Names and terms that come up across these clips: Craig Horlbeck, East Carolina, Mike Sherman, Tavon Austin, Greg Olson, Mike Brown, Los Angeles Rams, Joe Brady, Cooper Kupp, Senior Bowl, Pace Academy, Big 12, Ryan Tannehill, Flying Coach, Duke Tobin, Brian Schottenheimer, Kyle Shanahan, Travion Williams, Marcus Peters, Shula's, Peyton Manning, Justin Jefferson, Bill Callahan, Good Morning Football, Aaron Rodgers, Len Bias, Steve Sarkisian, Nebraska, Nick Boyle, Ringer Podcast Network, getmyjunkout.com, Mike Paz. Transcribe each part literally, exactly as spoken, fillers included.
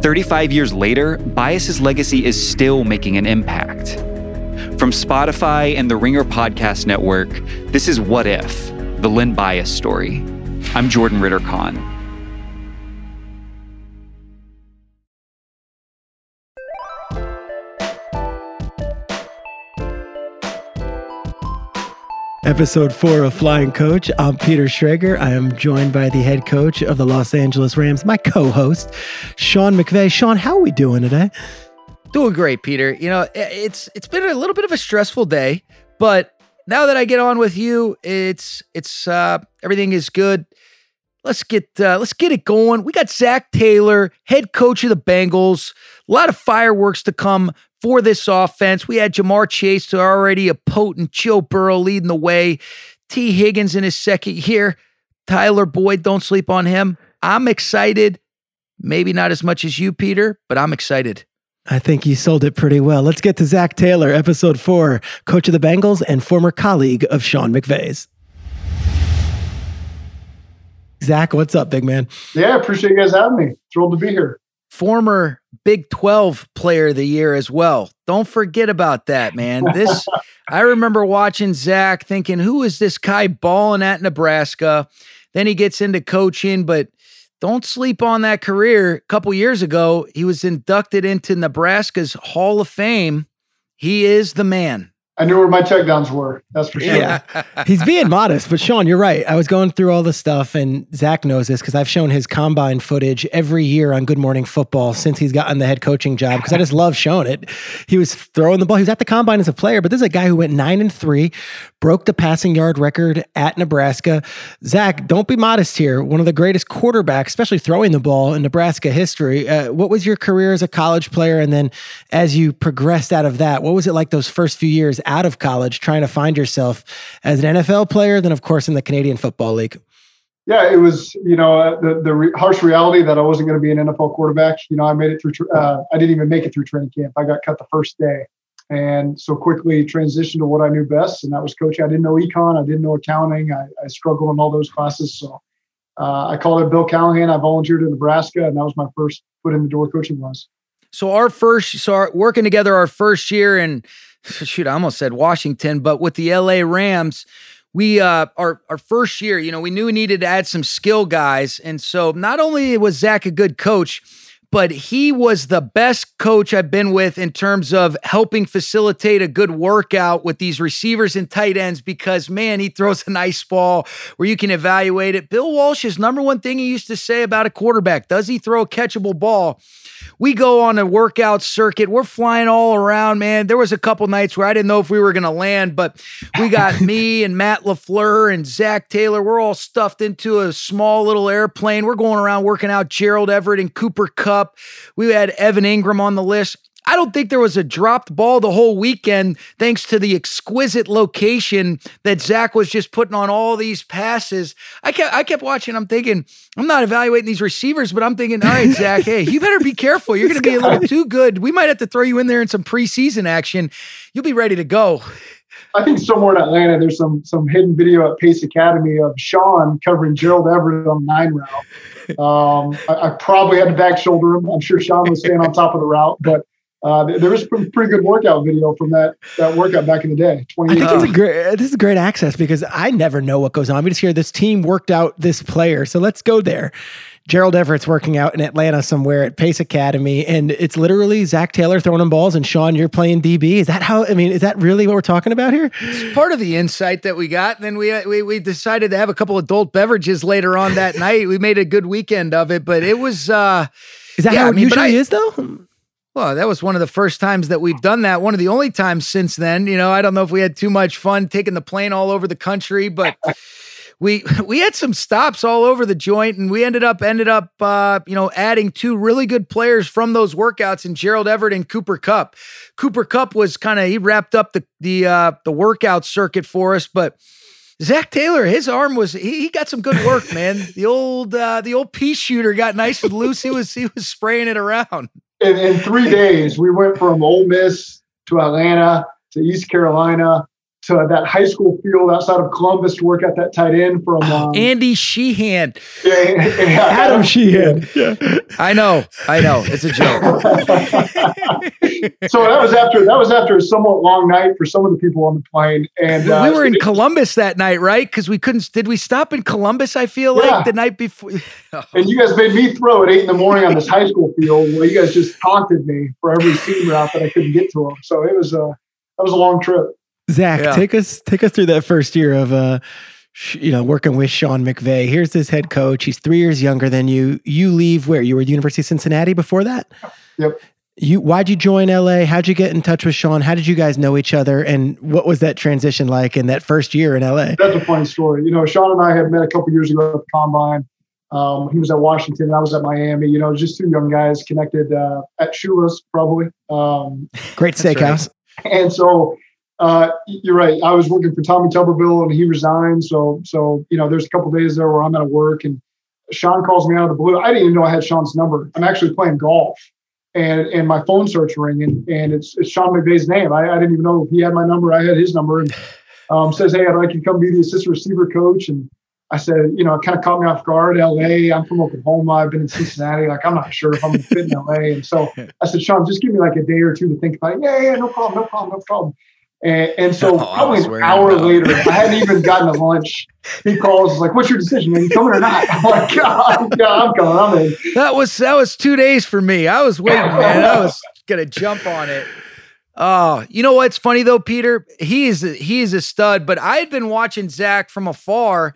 thirty-five years later, Bias's legacy is still making an impact. From Spotify and the Ringer Podcast Network, this is What If? The Len Bias Story. I'm Jordan Ritter Kahn. Episode four of Flying Coach. I'm Peter Schrager. I am joined by the head coach of the Los Angeles Rams, my co-host, Sean McVay. Sean, how are we doing today? Doing great, Peter. You know, it's it's been a little bit of a stressful day, but now that I get on with you, it's it's uh, everything is good. Let's get uh, let's get it going. We got Zac Taylor, head coach of the Bengals. A lot of fireworks to come for this offense. We had Ja'Marr Chase, already a potent, Joe Burrow leading the way. T. Higgins in his second year. Tyler Boyd, don't sleep on him. I'm excited. Maybe not as much as you, Peter, but I'm excited. I think you sold it pretty well. Let's get to Zac Taylor, episode four, coach of the Bengals and former colleague of Sean McVay's. Zac, what's up, big man? Yeah, I appreciate you guys having me. Thrilled to be here. Former Big twelve player of the year as well. Don't forget about that, man. This I remember watching Zac thinking, who is this guy balling at Nebraska? Then he gets into coaching, but don't sleep on that career. A couple years ago, he was inducted into Nebraska's Hall of Fame. He is the man. I knew where my checkdowns were. That's for sure. Yeah. He's being modest, but Sean, you're right. I was going through all the stuff, and Zac knows this because I've shown his combine footage every year on Good Morning Football since he's gotten the head coaching job because I just love showing it. He was throwing the ball. He was at the combine as a player, but this is a guy who went nine and three, broke the passing yard record at Nebraska. Zac, don't be modest here. One of the greatest quarterbacks, especially throwing the ball in Nebraska history. Uh, what was your career as a college player? And then as you progressed out of that, what was it like those first few years out of college, trying to find yourself as an N F L player, then of course in the Canadian Football League? Yeah, it was, you know, the, the re- harsh reality that I wasn't going to be an N F L quarterback. You know, I made it through, tra- uh, I didn't even make it through training camp. I got cut the first day. And so quickly transitioned to what I knew best. And that was coaching. I didn't know econ. I didn't know accounting. I, I struggled in all those classes. So uh, I called it Bill Callahan. I volunteered in Nebraska, and that was my first foot in the door coaching wise. So our first, so our, working together our first year in, shoot, I almost said Washington, but with the L A Rams, we, uh, our, our first year, you know, we knew we needed to add some skill guys. And so not only was Zac a good coach, but he was the best coach I've been with in terms of helping facilitate a good workout with these receivers and tight ends because, man, he throws a nice ball where you can evaluate it. Bill Walsh's number one thing he used to say about a quarterback, does he throw a catchable ball? We go on a workout circuit. We're flying all around, man. There was a couple nights where I didn't know if we were going to land, but we got me and Matt LaFleur and Zac Taylor. We're all stuffed into a small little airplane. We're going around working out Gerald Everett and Cooper Kupp. We had Evan Ingram on the list. I don't think there was a dropped ball the whole weekend thanks to the exquisite location that Zac was just putting on all these passes. I kept I kept watching. I'm thinking, I'm not evaluating these receivers, but I'm thinking, all right, Zac, hey, you better be careful. You're going to be a little too good. We might have to throw you in there in some preseason action. You'll be ready to go. I think somewhere in Atlanta, there's some some hidden video at Pace Academy of Sean covering Gerald Everett on nine route. Um, I, I probably had to back shoulder him. I'm sure Sean was staying on top of the route, but uh, there was a pretty good workout video from that that workout back in the day. I think it's a great, this is great access because I never know what goes on. We just hear this team worked out this player, so let's go there. Gerald Everett's working out in Atlanta somewhere at Pace Academy, and it's literally Zac Taylor throwing him balls, and Sean, you're playing D B. Is that how? I mean, is that really what we're talking about here? It's part of the insight that we got. And then we we we decided to have a couple adult beverages later on that night. We made a good weekend of it, but it was. Uh, is that yeah, how it I mean, usually I, is, though? Well, that was one of the first times that we've done that. One of the only times since then. You know, I don't know if we had too much fun taking the plane all over the country, but. we we had some stops all over the joint, and we ended up ended up uh, you know adding two really good players from those workouts in Gerald Everett and Cooper Kupp. Cooper Kupp was kind of he wrapped up the the uh, the workout circuit for us, but Zac Taylor, his arm was, he, he got some good work, man. The old, uh, the old pea shooter got nice and loose. He was, he was spraying it around. In, in three days, we went from Ole Miss to Atlanta to East Carolina to that high school field outside of Columbus to work at that tight end from um, Andy Sheehan. Yeah, yeah, Adam Sheehan. Yeah. I know, I know. It's a joke. So that was after that was after a somewhat long night for some of the people on the plane, and uh, we were in Columbus that night, right? Because we couldn't. Did we stop in Columbus? I feel yeah. like the night before. Oh. And you guys made me throw at eight in the morning on this high school field where you guys just taunted me for every seam route that I couldn't get to them. So it was a uh, that was a long trip. Zach, yeah. take us take us through that first year of uh, sh- you know working with Sean McVay. Here's his head coach. He's three years younger than you. You leave where you were at University of Cincinnati before that. Yep. You why'd you join L A? How'd you get in touch with Sean? How did you guys know each other? And what was that transition like in that first year in L A? That's a funny story. You know, Sean and I had met a couple years ago at the Combine. Um, he was at Washington, and I was at Miami. You know, just two young guys connected uh, at Shula's probably. Um, Great steakhouse. Right. And so. Uh, you're right. I was working for Tommy Tuberville and he resigned. So, so, you know, there's a couple of days there where I'm out of work and Sean calls me out of the blue. I didn't even know I had Sean's number. I'm actually playing golf and, and my phone search ring and, and it's, it's Sean McVay's name. I, I didn't even know he had my number. I had his number and, um, says, hey, I'd like you to come be the assistant receiver coach. And I said, you know, it kind of caught me off guard. L A, I'm from Oklahoma. I've been in Cincinnati. Like, I'm not sure if I'm going to fit in L A. And so I said, Sean, just give me like a day or two to think about it. Yeah, yeah, no problem, no problem, no problem. And, and so oh, probably an hour later, I hadn't even gotten to lunch. He calls like, what's your decision? Are you coming or not? I'm like, God, God, I'm coming. I'm in. That was, that was two days for me. I was waiting, man. I was going to jump on it. Oh, you know what's funny though, Peter? He is, a, he is a stud, but I had been watching Zach from afar.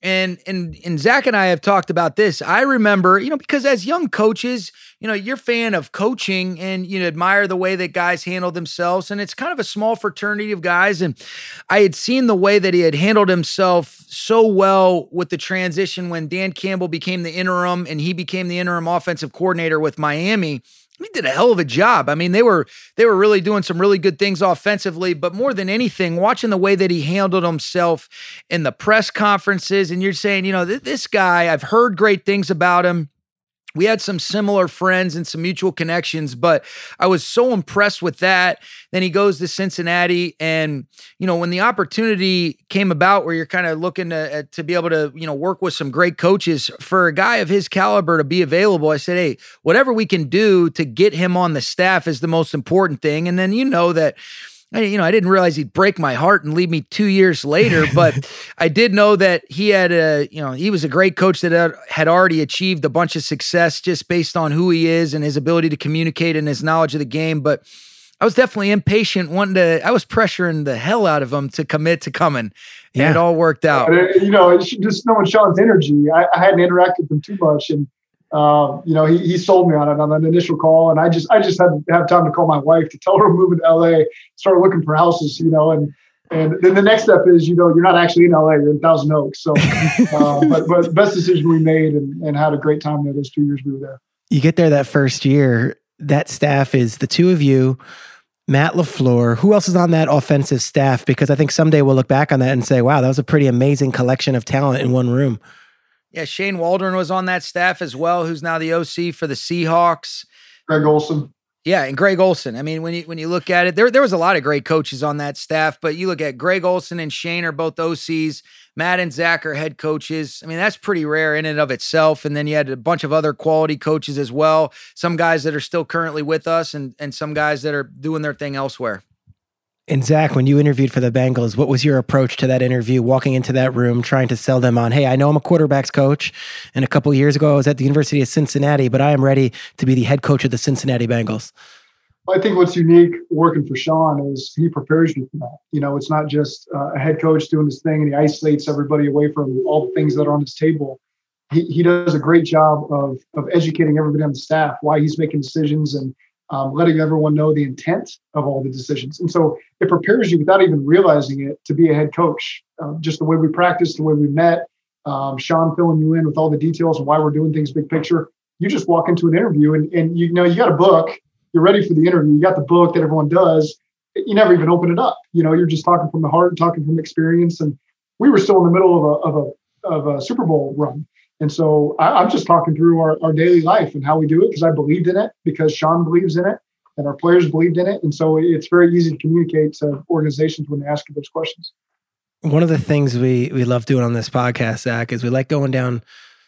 And, and, and Zach and I have talked about this. I remember, you know, because as young coaches, you know, you're a fan of coaching and you know, admire the way that guys handle themselves. And it's kind of a small fraternity of guys. And I had seen the way that he had handled himself so well with the transition when Dan Campbell became the interim and he became the interim offensive coordinator with Miami. He did a hell of a job. I mean, they were they were really doing some really good things offensively, but more than anything, watching the way that he handled himself in the press conferences, and you're saying, you know, th- this guy, I've heard great things about him. We had some similar friends and some mutual connections, but I was so impressed with that. Then he goes to Cincinnati, and, you know, when the opportunity came about where you're kind of looking to, to be able to, you know, work with some great coaches, for a guy of his caliber to be available, I said, hey, whatever we can do to get him on the staff is the most important thing. And then, you know, that I, you know, I didn't realize he'd break my heart and leave me two years later, but I did know that he had a, you know, he was a great coach that had already achieved a bunch of success just based on who he is and his ability to communicate and his knowledge of the game. But I was definitely impatient, wanting to, I was pressuring the hell out of him to commit to coming. Yeah. And it all worked out. You know, just knowing Sean's energy, I, I hadn't interacted with him too much. And, um, you know, he, he sold me on it on an initial call, and I just I just had to have time to call my wife to tell her I'm moving to L A, started looking for houses, you know, and and then the next step is, you know, you're not actually in L A, you're in Thousand Oaks. So, uh, but but best decision we made, and, and had a great time there those two years we were there. You get there that first year, that staff is the two of you, Matt LaFleur. Who else is on that offensive staff? Because I think someday we'll look back on that and say, wow, that was a pretty amazing collection of talent in one room. Yeah, Shane Waldron was on that staff as well, who's now the O C for the Seahawks. Greg Olson. Yeah, and Greg Olson. I mean, when you when you look at it, there there was a lot of great coaches on that staff, but you look at Greg Olson and Shane are both O Cs. Matt and Zach are head coaches. I mean, that's pretty rare in and of itself. And then you had a bunch of other quality coaches as well, some guys that are still currently with us and, and some guys that are doing their thing elsewhere. And Zach, when you interviewed for the Bengals, what was your approach to that interview, walking into that room, trying to sell them on, hey, I know I'm a quarterback's coach, and a couple of years ago I was at the University of Cincinnati, but I am ready to be the head coach of the Cincinnati Bengals? Well, I think what's unique working for Sean is he prepares you for that. You know, it's not just uh, a head coach doing his thing and he isolates everybody away from all the things that are on his table. He he does a great job of of educating everybody on the staff, why he's making decisions, and um, letting everyone know the intent of all the decisions. And so it prepares you without even realizing it to be a head coach. Uh, just the way we practice, the way we met, um, Sean filling you in with all the details and why we're doing things big picture. You just walk into an interview and, and you know, you got a book, you're ready for the interview. You got the book that everyone does. You never even open it up. You know, you're just talking from the heart and talking from experience. And we were still in the middle of a, of a, of a Super Bowl run. And so I, I'm just talking through our, our daily life and how we do it, because I believed in it, because Sean believes in it, and our players believed in it. And so it's very easy to communicate to organizations when they ask you those questions. One of the things we, we love doing on this podcast, Zach, is we like going down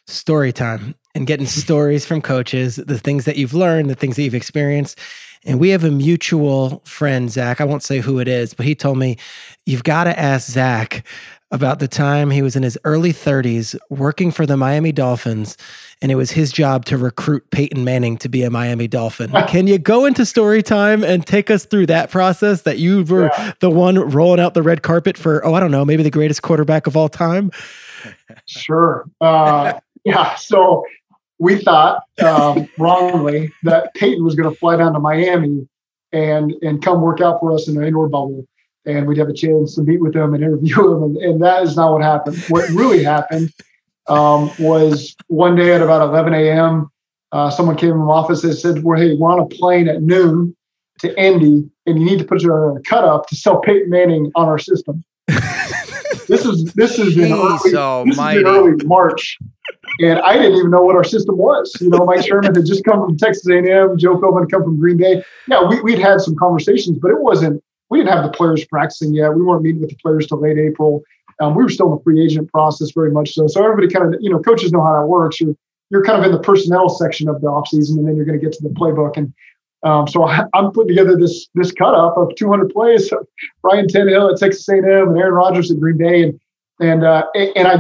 story time and getting stories from coaches, the things that you've learned, the things that you've experienced. And we have a mutual friend, Zach. I won't say who it is, but he told me, you've got to ask Zach about the time he was in his early thirties working for the Miami Dolphins, and it was his job to recruit Peyton Manning to be a Miami Dolphin. Can you go into story time and take us through that process, that you were yeah. the one rolling out the red carpet for, oh, I don't know, maybe the greatest quarterback of all time? Sure. Uh, yeah, so... We thought, um, wrongly, that Peyton was going to fly down to Miami and and come work out for us in an indoor bubble, and we'd have a chance to meet with him and interview him, and, and that is not what happened. What really happened um, was one day at about eleven a.m., uh, someone came in my office and said, well, hey, we're on a plane at noon to Indy, and you need to put your cut up to sell Peyton Manning on our system. This is this is in early, this is in early March, and I didn't even know what our system was. You know, Mike Sherman had just come from Texas A and M, Joe Philbin had come from Green Bay. Yeah, we, we'd had some conversations, but it wasn't, we didn't have the players practicing yet. We weren't meeting with the players till late April. Um, we were still in the free agent process very much so. So everybody kind of, you know, coaches know how that works. You're, you're kind of in the personnel section of the offseason, and then you're going to get to the playbook. And Um, so I, I'm putting together this this cut up of two hundred plays of Ryan Tannehill at Texas A and M and Aaron Rodgers at Green Bay, and and uh, and I,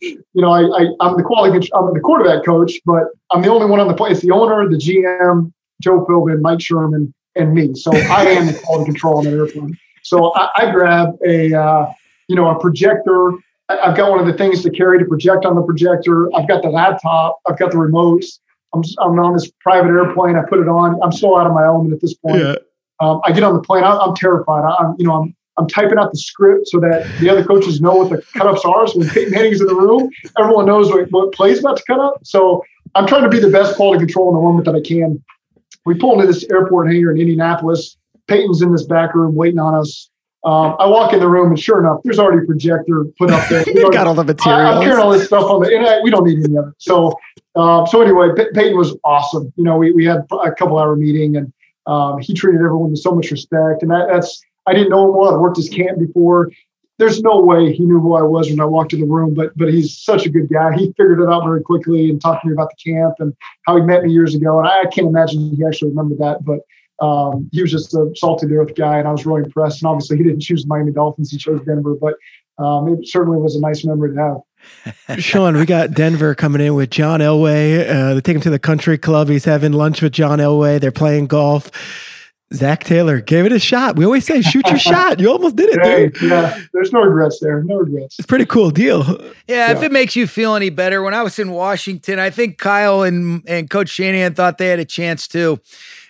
you know, I, I I'm the quality I'm the quarterback coach, but I'm the only one on the play. It's the owner, the G M, Joe Philbin, Mike Sherman, and me. So I am the quality control on the airplane. So I, I grab a uh, you know a projector. I, I've got one of the things to carry to project on the projector. I've got the laptop. I've got the remotes. I'm, I'm on this private airplane. I put it on. I'm so out of my element at this point. Yeah. Um, I get on the plane. I, I'm terrified. I, I'm, you know, I'm, I'm typing out the script so that the other coaches know what the cutups are. So when Peyton Manning's in the room, everyone knows what, what play's about to cut up. So I'm trying to be the best quality control in the moment that I can. We pull into this airport hangar in Indianapolis. Peyton's in this back room waiting on us. Um, I walk in the room, and sure enough, there's already a projector put up there. You've got all the materials. I, I'm hearing all this stuff on the, and I, we don't need any of it. So, uh, so anyway, P- Peyton was awesome. You know, we we had a couple hour meeting, and um, he treated everyone with so much respect. And that, that's, I didn't know him well. I worked his camp before. There's no way he knew who I was when I walked in the room, but but he's such a good guy. He figured it out very quickly and talked to me about the camp and how he met me years ago. And I, I can't imagine he actually remembered that, but. Um, he was just a salted earth guy, and I was really impressed. And obviously, he didn't choose the Miami Dolphins; he chose Denver. But um, it certainly was a nice memory to have. Sean, we got Denver coming in with John Elway. Uh, they take him to the country club. He's having lunch with John Elway. They're playing golf. Zac Taylor gave it a shot. We always say, shoot your shot. You almost did it, hey, dude. Yeah, there's no regrets there. No regrets. It's a pretty cool deal. Yeah, yeah, if it makes you feel any better. When I was in Washington, I think Kyle and, and Coach Shanahan thought they had a chance too.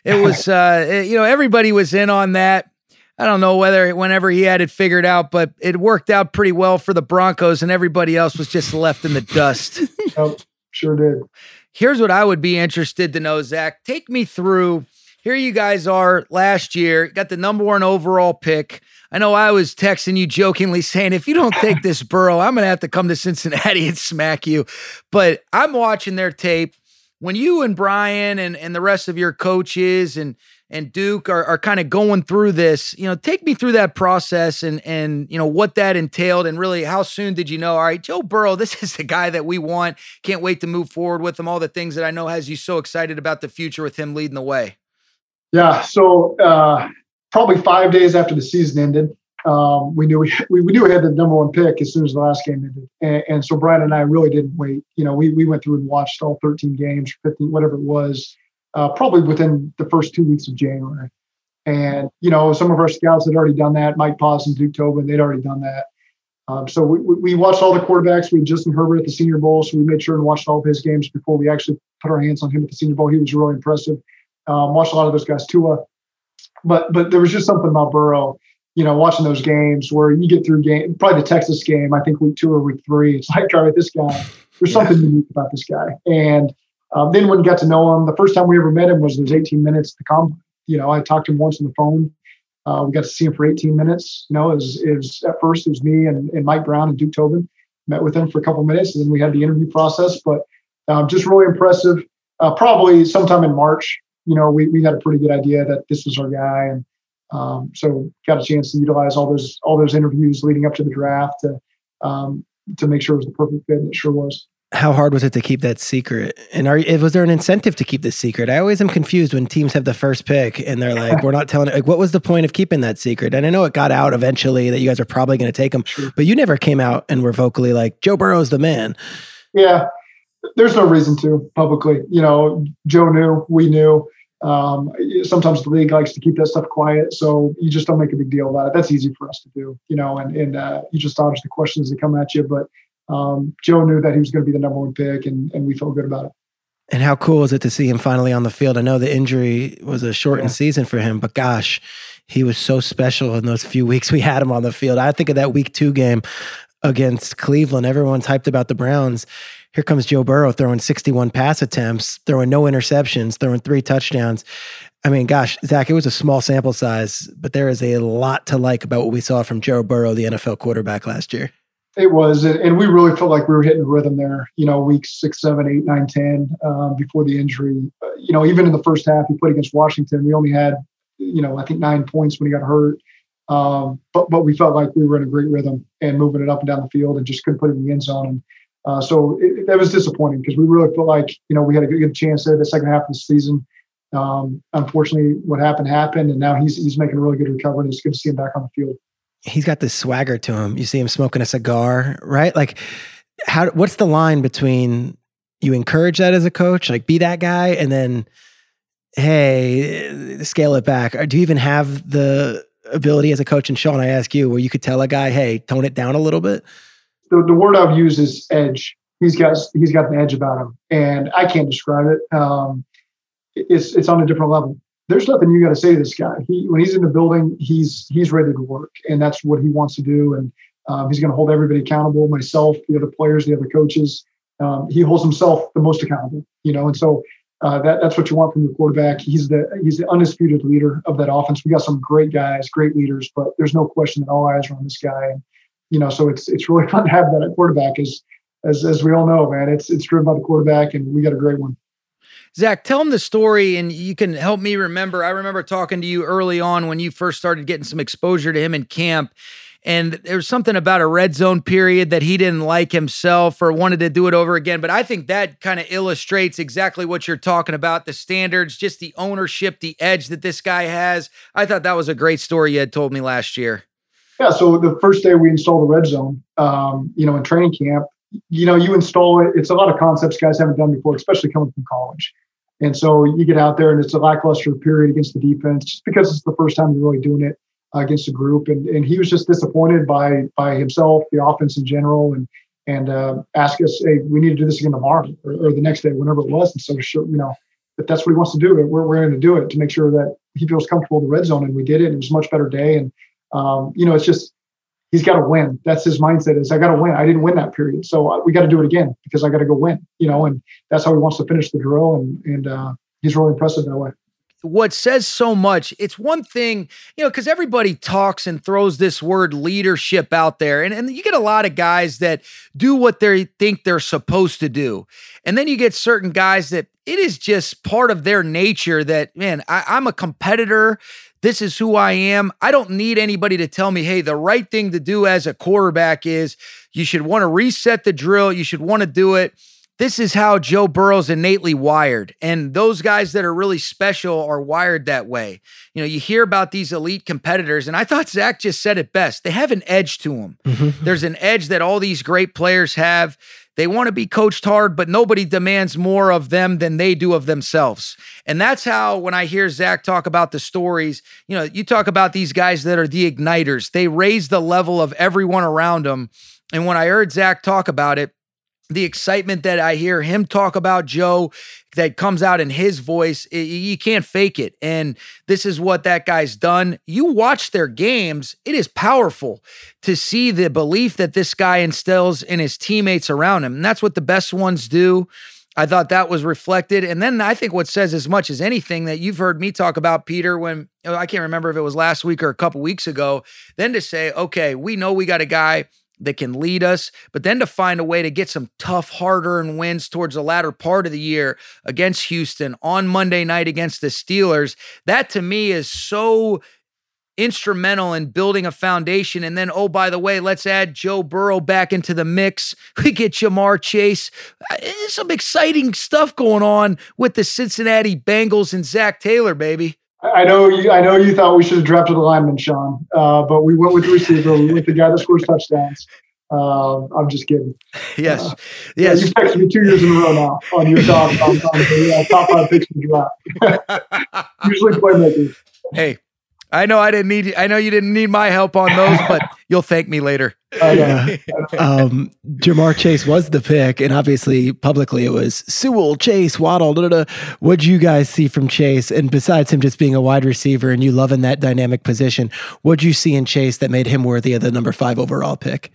It was, uh, it, you know, everybody was in on that. I don't know whether whenever he had it figured out, but it worked out pretty well for the Broncos, and everybody else was just left in the dust. Oh, sure did. Here's what I would be interested to know, Zach. Take me through... Here you guys are last year, got the number one overall pick. I know I was texting you jokingly saying, if you don't take this Burrow, I'm going to have to come to Cincinnati and smack you. But I'm watching their tape. When you and Brian and, and the rest of your coaches and and Duke are, are kind of going through this, you know, take me through that process and, and, you know, what that entailed, and really how soon did you know, all right, Joe Burrow, this is the guy that we want. Can't wait to move forward with him. All the things that I know has you so excited about the future with him leading the way. Yeah, so uh, probably five days after the season ended, um, we knew we, we we knew we had the number one pick as soon as the last game ended, and, and so Brian and I really didn't wait. You know, we we went through and watched all thirteen games, fifteen, whatever it was, uh, probably within the first two weeks of January, and you know, some of our scouts had already done that. Mike Paz and Duke Tobin, they'd already done that. Um, so we we watched all the quarterbacks. We had Justin Herbert at the Senior Bowl, so we made sure and watched all of his games before we actually put our hands on him at the Senior Bowl. He was really impressive. um, watched a lot of those guys, Tua. But but there was just something about Burrow, you know, watching those games where you get through game, probably the Texas game, I think week two or week three. It's like, all right, this guy, there's something yeah. unique about this guy. And um, then when we got to know him, the first time we ever met him was those eighteen minutes at the combine. You know, I talked to him once on the phone. Uh, we got to see him for eighteen minutes. You know, it was, it was, at first it was me and, and Mike Brown and Duke Tobin. Met with him for a couple minutes, and then we had the interview process. But um, just really impressive. Uh, probably sometime in March, you know, we we had a pretty good idea that this was our guy, and um, so got a chance to utilize all those all those interviews leading up to the draft to um, to make sure it was the perfect fit. And it sure was. How hard was it to keep that secret? And are was there an incentive to keep this secret? I always am confused when teams have the first pick and they're like, we're not telling it. Like, what was the point of keeping that secret? And I know it got out eventually that you guys are probably going to take him, but you never came out and were vocally like, Joe Burrow's the man. Yeah. There's no reason to publicly, you know, Joe knew, we knew. Um, sometimes the league likes to keep that stuff quiet. So you just don't make a big deal about it. That's easy for us to do, you know, and, and uh, you just dodge the questions that come at you, but Um, Joe knew that he was going to be the number one pick, and, and we felt good about it. And how cool was it to see him finally on the field? I know the injury was a shortened yeah. season for him, but gosh, he was so special in those few weeks we had him on the field. I think of that week two game against Cleveland. Everyone's hyped about the Browns. Here comes Joe Burrow throwing sixty-one pass attempts, throwing no interceptions, throwing three touchdowns. I mean, gosh, Zach, it was a small sample size, but there is a lot to like about what we saw from Joe Burrow, the N F L quarterback last year. It was, and we really felt like we were hitting a rhythm there, you know, weeks six, seven, eight, nine, ten, um, before the injury. You know, even in the first half, he played against Washington. We only had, you know, I think nine points when he got hurt. Um, but but we felt like we were in a great rhythm and moving it up and down the field and just couldn't put it in the end zone. And uh, so it, it was disappointing because we really felt like, you know, we had a good, good chance there the second half of the season. Um, unfortunately, what happened happened, and now he's, he's making a really good recovery. It's good to see him back on the field. He's got this swagger to him. You see him smoking a cigar, right? Like, how? What's the line between you encourage that as a coach, like be that guy, and then, hey, scale it back? Or do you even have the ability as a coach? And Sean, I ask you, where you could tell a guy, hey, tone it down a little bit? The, the word I've used is edge. He's got he's got an edge about him, and I can't describe it. Um, it's it's on a different level. There's nothing you got to say to this guy. He, when he's in the building, he's he's ready to work, and that's what he wants to do. And um, he's going to hold everybody accountable, myself, the other players, the other coaches. Um, he holds himself the most accountable, you know. And so uh, that that's what you want from your quarterback. He's the he's the undisputed leader of that offense. We got some great guys, great leaders, but there's no question that all eyes are on this guy. And, you know, so it's it's really fun to have that at quarterback. As as as we all know, man, it's it's driven by the quarterback, and we got a great one. Zach, tell them the story, and you can help me remember. I remember talking to you early on when you first started getting some exposure to him in camp, and there was something about a red zone period that he didn't like himself or wanted to do it over again. But I think that kind of illustrates exactly what you're talking about, the standards, just the ownership, the edge that this guy has. I thought that was a great story you had told me last year. Yeah, so the first day we installed the red zone, um, you know, in training camp, you know, you install it. It's a lot of concepts guys haven't done before, especially coming from college. And so you get out there and it's a lackluster period against the defense just because it's the first time you're really doing it uh, against a group. And and he was just disappointed by by himself, the offense in general, and and uh, asked us, hey, we need to do this again tomorrow or, or the next day, whenever it was. And so, sure, you know, if that's what he wants to do, we're, we're going to do it to make sure that he feels comfortable in the red zone. And we did it. It was a much better day. And, um, you know, it's just, he's got to win. That's his mindset is I got to win. I didn't win that period. So we got to do it again because I got to go win, you know, and that's how he wants to finish the drill. And, and uh, he's really impressive that way. What says so much, it's one thing, you know, because everybody talks and throws this word leadership out there. And, and you get a lot of guys that do what they think they're supposed to do. And then you get certain guys that it is just part of their nature that, man, I, I'm a competitor. This is who I am. I don't need anybody to tell me, hey, the right thing to do as a quarterback is you should want to reset the drill. You should want to do it. This is how Joe Burrow's innately wired. And those guys that are really special are wired that way. You know, you hear about these elite competitors, and I thought Zach just said it best. They have an edge to them. Mm-hmm. There's an edge that all these great players have. They want to be coached hard, but nobody demands more of them than they do of themselves. And that's how, when I hear Zach talk about the stories, you know, you talk about these guys that are the igniters. They raise the level of everyone around them. And when I heard Zach talk about it, the excitement that I hear him talk about Joe that comes out in his voice, it, you can't fake it. And this is what that guy's done. You watch their games. It is powerful to see the belief that this guy instills in his teammates around him. And that's what the best ones do. I thought that was reflected. And then I think what says as much as anything that you've heard me talk about, Peter, when I can't remember if it was last week or a couple weeks ago, then to say, okay, we know we got a guy that can lead us, but then to find a way to get some tough, hard-earned wins towards the latter part of the year against Houston on Monday night against the Steelers. That to me is so instrumental in building a foundation. And then, oh, by the way, let's add Joe Burrow back into the mix. We get Ja'Marr Chase. There's some exciting stuff going on with the Cincinnati Bengals and Zac Taylor, baby. I know you I know you thought we should have drafted a lineman, Sean, uh, but we went with the receiver. We went with the guy that scores touchdowns. Uh, I'm just kidding. Yes. Uh, yes. Yeah, you've texted me two years in a row now on your top, on, on the, uh, top five picks in the draft. Usually playmakers. Hey. I know I didn't need. I know you didn't need my help on those, but you'll thank me later. Uh, um, Ja'Marr Chase was the pick, and obviously publicly it was Sewell, Chase, Waddle. Da, da, da. What'd you guys see from Chase? And besides him just being a wide receiver and you loving that dynamic position, what'd you see in Chase that made him worthy of the number five overall pick?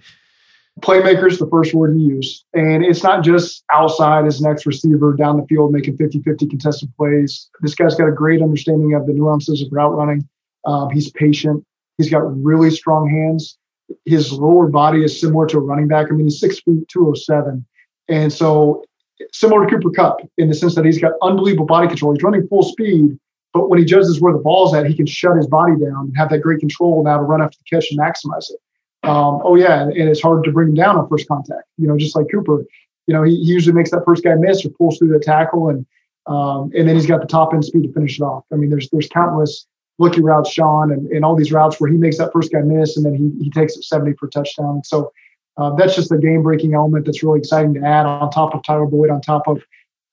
Playmaker's the first word you use, and it's not just outside as an X receiver down the field making fifty-fifty contested plays. This guy's got a great understanding of the nuances of route running. Um, he's patient. He's got really strong hands. His lower body is similar to a running back. I mean, he's six feet, two oh seven. And so similar to Cooper Kupp in the sense that he's got unbelievable body control. He's running full speed, but when he judges where the ball's at, he can shut his body down and have that great control now to run after the catch and maximize it. Um, oh, yeah, and, and it's hard to bring him down on first contact. You know, just like Cooper, you know, he, he usually makes that first guy miss or pulls through the tackle, and um, and then he's got the top-end speed to finish it off. I mean, there's there's countless lucky routes, Sean, and, and all these routes where he makes that first guy miss, and then he he takes it seventy for a touchdown. So uh, that's just the game-breaking element that's really exciting to add on top of Tyler Boyd, on top of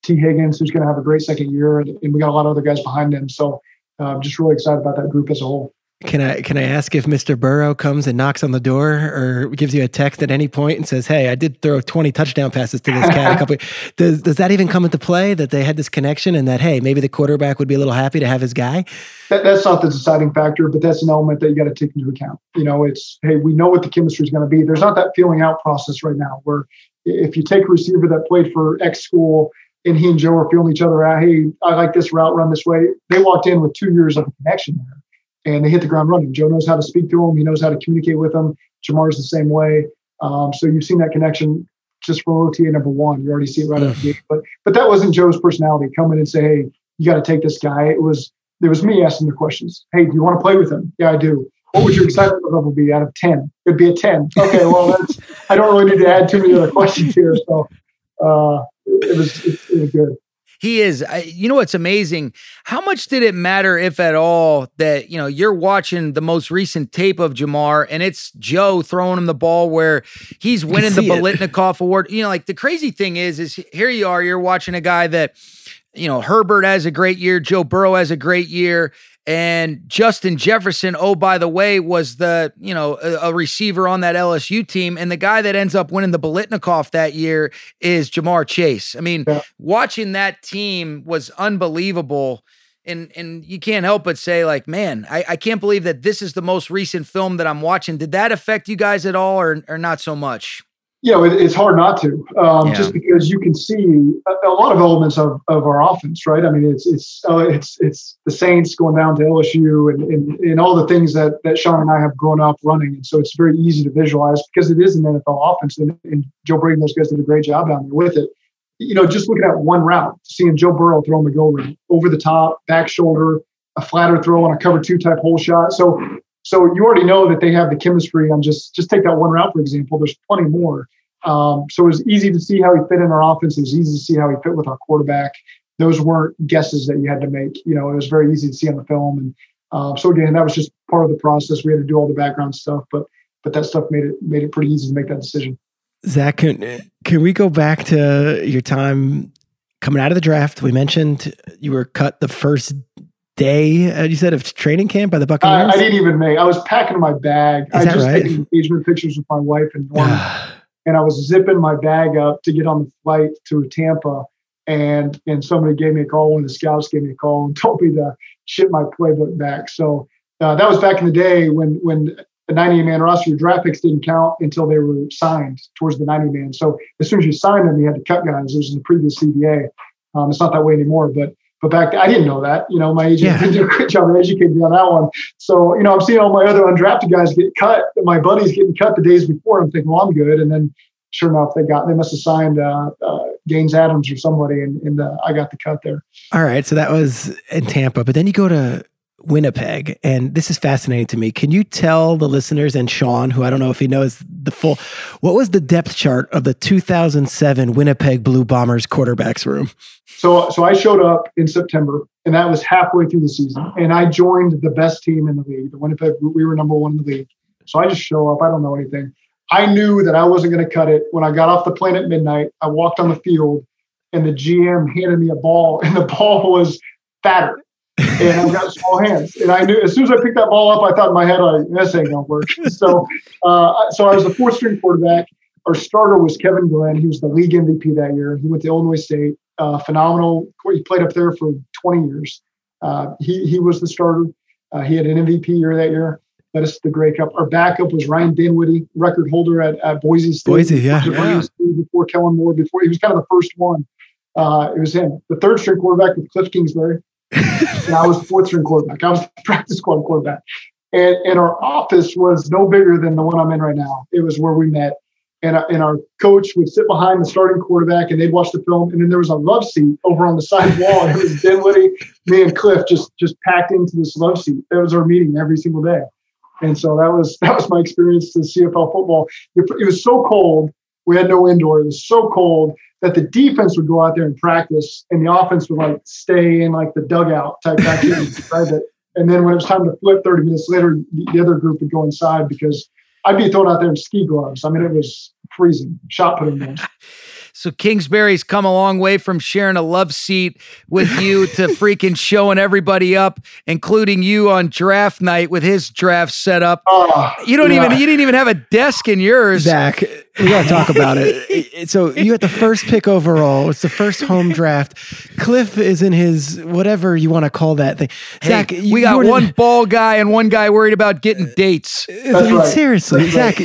T. Higgins, who's going to have a great second year, and, and we got a lot of other guys behind him. So I'm uh, just really excited about that group as a whole. Can I can I ask if Mister Burrow comes and knocks on the door or gives you a text at any point and says, hey, I did throw twenty touchdown passes to this cat a couple of, does does that even come into play, that they had this connection and that, hey, maybe the quarterback would be a little happy to have his guy? That, that's not the deciding factor, but that's an element that you got to take into account. You know, it's, hey, we know what the chemistry is going to be. There's not that feeling out process right now where if you take a receiver that played for X school and he and Joe are feeling each other out, hey, I like this route run this way. They walked in with two years of a connection there. And they hit the ground running. Joe knows how to speak to him. He knows how to communicate with him. Ja'Marr's the same way. Um, so you've seen that connection just from O T A number one. You already see it right out of the gate. But but that wasn't Joe's personality. Come in and say, hey, you got to take this guy. It was there was me asking the questions. Hey, do you want to play with him? Yeah, I do. What would your excitement level be out of ten? It'd be a ten. Okay, well, that's, I don't really need to add too many other questions here. So uh, it was it, it was good. He is. I, you know what's amazing? How much did it matter, if at all, that, you know, you're watching the most recent tape of Ja'Marr and it's Joe throwing him the ball where he's winning the Biletnikoff Award? You know, like the crazy thing is, is here you are, you're watching a guy that, you know, Herbert has a great year, Joe Burrow has a great year, and Justin Jefferson, oh, by the way, was the, you know, a, a receiver on that L S U team. And the guy that ends up winning the Biletnikoff that year is Ja'Marr Chase. I mean, yeah. Watching that team was unbelievable. And and you can't help but say, like, man, I, I can't believe that this is the most recent film that I'm watching. Did that affect you guys at all, or, or not so much? Yeah, it, it's hard not to, um, yeah. Just because you can see a, a lot of elements of, of our offense, right? I mean, it's it's uh, it's it's the Saints going down to L S U and, and and all the things that that Sean and I have grown up running, and so it's very easy to visualize because it is an N F L offense, and, and Joe Braden, those guys did a great job down there with it. You know, just looking at one route, seeing Joe Burrow throw him a go route over the top, back shoulder, a flatter throw on a cover two type hole shot, so. So you already know that they have the chemistry on just, just take that one route, for example. There's plenty more. Um, so it was easy to see how he fit in our offense. It was easy to see how he fit with our quarterback. Those weren't guesses that you had to make. You know, it was very easy to see on the film. And uh, so again, that was just part of the process. We had to do all the background stuff, but but that stuff made it made it pretty easy to make that decision. Zac, can, can we go back to your time coming out of the draft? We mentioned you were cut the first day, uh, you said, of training camp by the Buccaneers? I, I didn't even make I was packing my bag. Is I that just right? Taking engagement pictures with my wife and Norm. and I was zipping my bag up to get on the flight to Tampa. And and somebody gave me a call, one of the scouts gave me a call and told me to ship my playbook back. So uh, that was back in the day when when the ninety-man roster, your draft picks didn't count until they were signed towards the ninety-man. So as soon as you signed them, you had to cut guys. This was the previous C B A. Um, it's not that way anymore, but but back then, I didn't know that. You know, my agent yeah. did do a good job of educating me on that one. So you know, I'm seeing all my other undrafted guys get cut. My buddies getting cut the days before. I'm thinking, well, I'm good, and then. Sure enough, they got they must have signed uh, uh, Gaines Adams or somebody, and, and uh, I got the cut there. All right, so that was in Tampa, but then you go to Winnipeg, and this is fascinating to me. Can you tell the listeners and Sean, who I don't know if he knows the full, what was the depth chart of the two thousand seven Winnipeg Blue Bombers quarterbacks room? So, so I showed up in September, and that was halfway through the season, and I joined the best team in the league, the Winnipeg. We were number one in the league, so I just show up. I don't know anything. I knew that I wasn't going to cut it. When I got off the plane at midnight, I walked on the field and the G M handed me a ball, and the ball was fatter and I've got small hands. And I knew as soon as I picked that ball up, I thought in my head, like, this ain't going to work. So, uh, so I was a fourth string quarterback. Our starter was Kevin Glenn. He was the league M V P that year. He went to Illinois State. Uh, phenomenal. He played up there for twenty years. Uh, he, he was the starter. Uh, he had an M V P year that year. That is the Grey Cup. Our backup was Ryan Dinwiddie, record holder at, at Boise State. Boise, yeah. yeah. Before Kellen Moore, before he was kind of the first one. Uh, it was him. The third string quarterback was Kliff Kingsbury. And I was the fourth string quarterback. I was the practice squad quarterback. And, and our office was no bigger than the one I'm in right now. It was where we met. And, and our coach would sit behind the starting quarterback, and they'd watch the film. And then there was a love seat over on the side wall. And it was Dinwiddie, me and Kliff just, just packed into this love seat. That was our meeting every single day. And so that was that was my experience to C F L football. It, it was so cold. We had no indoor. It was so cold that the defense would go out there and practice, and the offense would like stay in like the dugout type activity. And then when it was time to flip thirty minutes later, the, the other group would go inside because I'd be thrown out there in ski gloves. I mean, it was freezing. Shot putting gloves. So Kingsbury's come a long way from sharing a love seat with you to freaking showing everybody up, including you on draft night with his draft setup. Oh, you don't yeah. even you didn't even have a desk in yours. Zach, we gotta talk about it. So you had the first pick overall. It's the first home draft. Kliff is in his whatever you want to call that thing. Hey, Zach, you, we got one in, ball guy and one guy worried about getting dates. I mean, right. Seriously, Zach,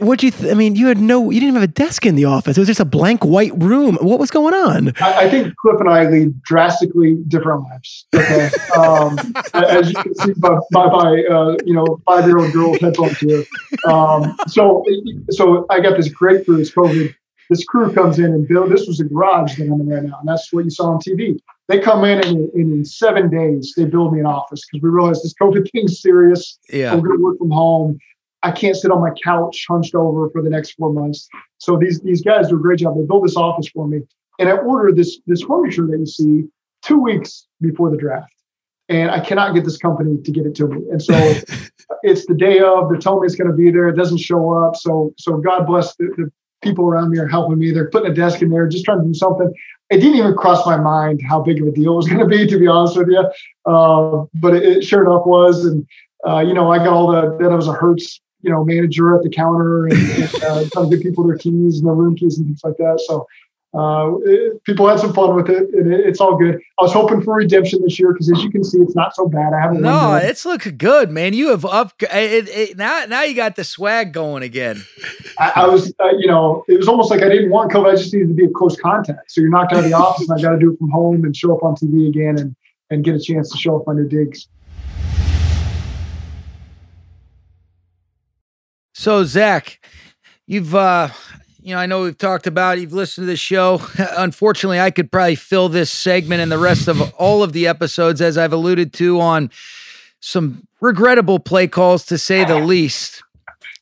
what you? Th- I mean, you had no. You didn't have a desk in the office. It was just a blank white room. What was going on? I, I think Kliff and I lead drastically different lives. Okay, um, as you can see by by, by uh, you know five-year-old girl headphones here. Um, so so I got this great crew. It's COVID. This crew comes in and build. This was a garage that I'm in right now, and that's what you saw on T V. They come in and, and in seven days they build me an office because we realized this COVID thing's serious. Yeah, we're going to work from home. I can't sit on my couch hunched over for the next four months. So these these guys do a great job. They build this office for me. And I ordered this this furniture that you see two weeks before the draft. And I cannot get this company to get it to me. And so it's the day of. They're telling me it's going to be there. It doesn't show up. So so God bless the, the people around me are helping me. They're putting a desk in there, just trying to do something. It didn't even cross my mind how big of a deal it was going to be, to be honest with you. Uh, but it, it sure enough was. And, uh, you know, I got all the, then I was a Hertz you know, manager at the counter and, and uh, trying to give people their keys and their room keys and things like that. So uh, it, people had some fun with it, and it, it's all good. I was hoping for redemption this year because, as you can see, it's not so bad. I haven't. No, it's looking good, man. You have up it, it, now. Now you got the swag going again. I, I was, uh, you know, it was almost like I didn't want COVID. I just needed to be a close contact. So you're knocked out of the office, and I got to do it from home and show up on T V again and and get a chance to show off my new digs. So Zach, you've, uh, you know, I know we've talked about, you've listened to this show. Unfortunately, I could probably fill this segment and the rest of all of the episodes, as I've alluded to, on some regrettable play calls, to say the least,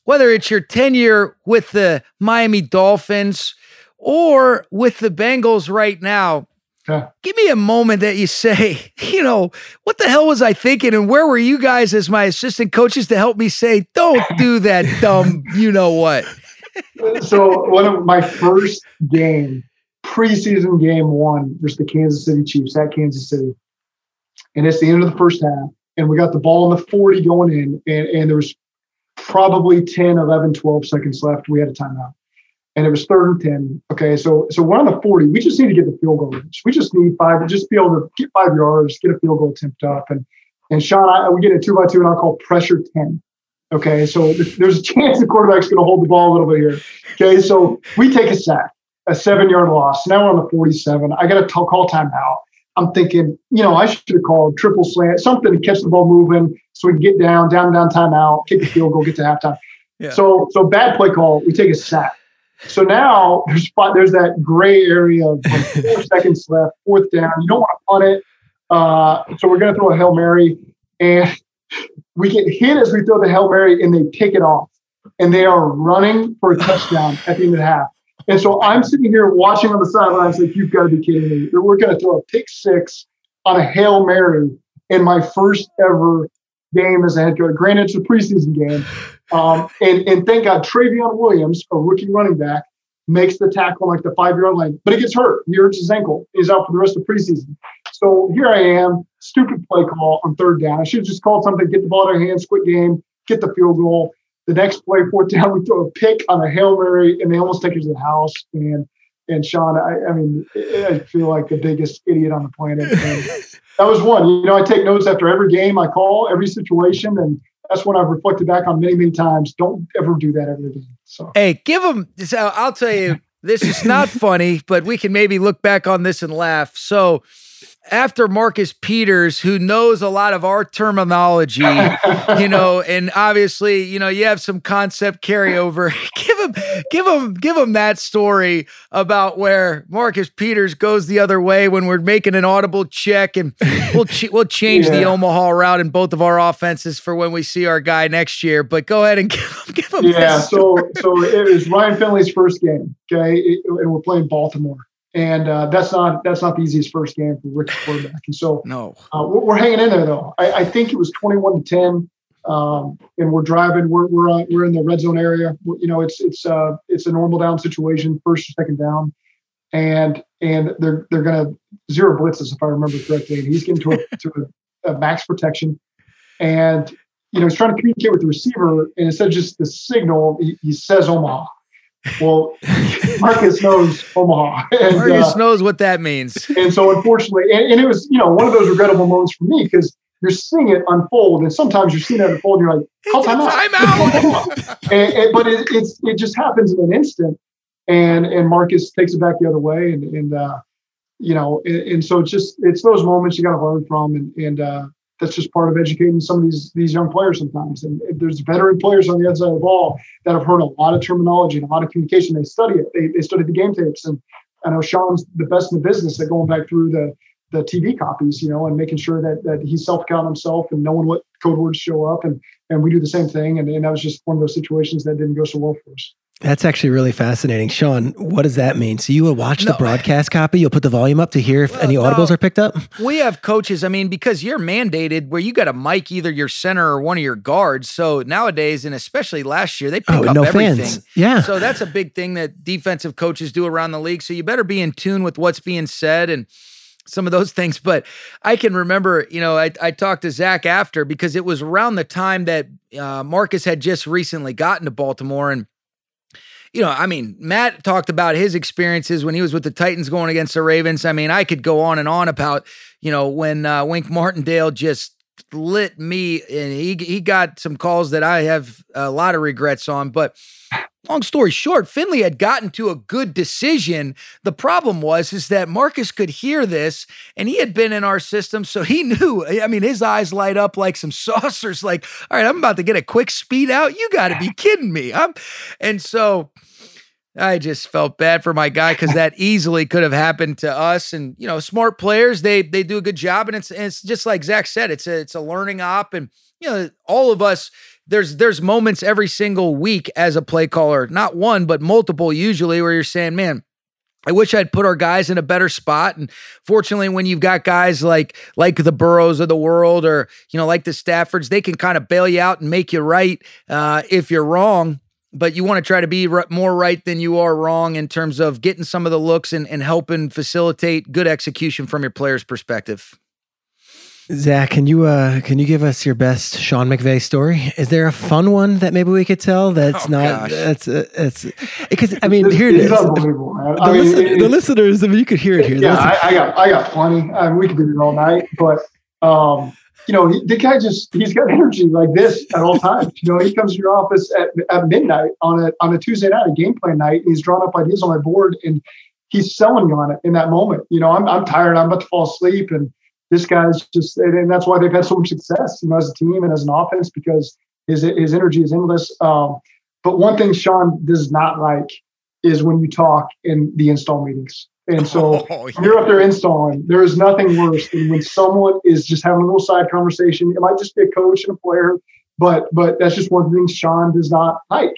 whether it's your tenure with the Miami Dolphins or with the Bengals right now. Huh. Give me a moment that you say, you know, what the hell was I thinking? And where were you guys as my assistant coaches to help me say, don't do that dumb, you know what? So one of my first game, preseason game one, versus the Kansas City Chiefs at Kansas City. And it's the end of the first half. And we got the ball in the forty going in. And, and there was probably ten, eleven, twelve seconds left. We had a timeout. and it was third and ten. Okay, so so we're on the forty. We just need to get the field goal range. We just need five. We'll just be able to get five yards, get a field goal tipped up. And and Sean, I, we get a two by two, and I'll call pressure ten. Okay, so there's a chance the quarterback's going to hold the ball a little bit here. Okay, so we take a sack, a seven-yard loss. Now we're on the forty-seven. I got to call timeout. I'm thinking, you know, I should have called triple slant, something to catch the ball moving so we can get down, down, down, timeout, kick the field goal, get to halftime. Yeah. So so bad play call, we take a sack. So now there's there's that gray area of like four seconds left, fourth down. You don't want to punt it. Uh, so we're going to throw a Hail Mary, and we get hit as we throw the Hail Mary, and they pick it off. And they are running for a touchdown at the end of the half. And so I'm sitting here watching on the sidelines like, you've got to be kidding me. We're going to throw a pick six on a Hail Mary in my first ever game as a head coach. Granted, it's a preseason game. Um, and, and thank God, Travion Williams, a rookie running back, makes the tackle on like the five-yard line. But he gets hurt. He hurts his ankle. He's out for the rest of preseason. So here I am, stupid play call on third down. I should have just called something, get the ball in our hands, quick game, get the field goal. The next play, fourth down, we throw a pick on a Hail Mary, and they almost take it to the house. And and Sean, I, I mean, I feel like the biggest idiot on the planet. And that was one. You know, I take notes after every game. I call every situation, and that's when I've reflected back on many, many times. Don't ever do that every game. So hey, give them. So I'll tell you, this is not funny, but we can maybe look back on this and laugh. So after Marcus Peters, who knows a lot of our terminology, you know, and obviously, you know, you have some concept carryover. give him, give him, give him that story about where Marcus Peters goes the other way when we're making an audible check, and we'll ch- we'll change yeah. the Omaha route in both of our offenses for when we see our guy next year. But go ahead and give him, give him. Yeah. So, story. so it was Ryan Finley's first game. Okay, it, and we're playing Baltimore. And uh, that's not that's not the easiest first game for a rookie quarterback. And so no. uh, we're, we're hanging in there, though. I, I think it was twenty-one to ten, um, and we're driving. We're we're on, we're in the red zone area. We're, you know, it's it's uh, it's a normal down situation, first or second down, and and they're they're gonna zero blitzes if I remember correctly. And he's getting to a, to a, a max protection, and you know he's trying to communicate with the receiver, and instead of just the signal, he, he says Omaha. Well, Marcus knows Omaha. And, Marcus uh, knows what that means. And so unfortunately, and, and it was, you know, one of those regrettable moments for me because you're seeing it unfold. And sometimes you're seeing it unfold and you're like, call time out. Time out. and, and, but it, it's, it just happens in an instant. And and Marcus takes it back the other way. And, and uh, you know, and, and so it's just, it's those moments you got to learn from. And, and uh, that's just part of educating some of these these young players sometimes. And there's veteran players on the outside of the ball that have heard a lot of terminology and a lot of communication. They study it. They they study the game tapes. And I know Sean's the best in the business at going back through the the T V copies, you know, and making sure that that he's self-counting himself and knowing what code words show up. And and we do the same thing. And, and that was just one of those situations that didn't go so well for us. That's actually really fascinating. Sean, what does that mean? So you will watch no. the broadcast copy. You'll put the volume up to hear if well, any audibles no. are picked up. We have coaches. I mean, because you're mandated where you got to mic either your center or one of your guards. So nowadays, and especially last year, they pick oh, up no everything. Fans. Yeah. So that's a big thing that defensive coaches do around the league. So you better be in tune with what's being said and some of those things. But I can remember, you know, I, I talked to Zac after because it was around the time that uh, Marcus had just recently gotten to Baltimore and, you know, I mean, Matt talked about his experiences when he was with the Titans going against the Ravens. I mean, I could go on and on about, you know, when uh, Wink Martindale just lit me and he he got some calls that I have a lot of regrets on. But long story short, Finley had gotten to a good decision. The problem was is that Marcus could hear this and he had been in our system. So he knew, I mean, his eyes light up like some saucers, like, all right, I'm about to get a quick speed out. You got to be kidding me. I'm, and so I just felt bad for my guy because that easily could have happened to us. And, you know, smart players, they they do a good job. And it's, and it's just like Zac said, it's a, it's a learning op. And, you know, all of us, there's there's moments every single week as a play caller, not one, but multiple usually where you're saying, man, I wish I'd put our guys in a better spot. And fortunately, when you've got guys like like the Burrows of the world or, you know, like the Staffords, they can kind of bail you out and make you right uh, if you're wrong. But you want to try to be more right than you are wrong in terms of getting some of the looks and, and helping facilitate good execution from your player's perspective. Zach, can you uh, can you give us your best Sean McVay story? Is there a fun one that maybe we could tell? That's oh, not gosh. that's uh, that's because I mean here it is. Unbelievable. The, I mean, listen, it, the listeners, I mean, you could hear it here. Yeah, I, I got I got plenty. I mean, we could do it all night, but um, you know, he, the guy just he's got energy like this at all times. You know, he comes to your office at, at midnight on a on a Tuesday night, a game plan night, and he's drawing up ideas on my board, and he's selling you on it in that moment. You know, I'm I'm tired. I'm about to fall asleep, and this guy's just, and that's why they've had so much success, you know, as a team and as an offense, because his his energy is endless. Um, but one thing Sean does not like is when you talk in the install meetings. And so oh, yeah. you're up there installing. There is nothing worse than when someone is just having a little side conversation. It might just be a coach and a player, but but that's just one thing Sean does not like.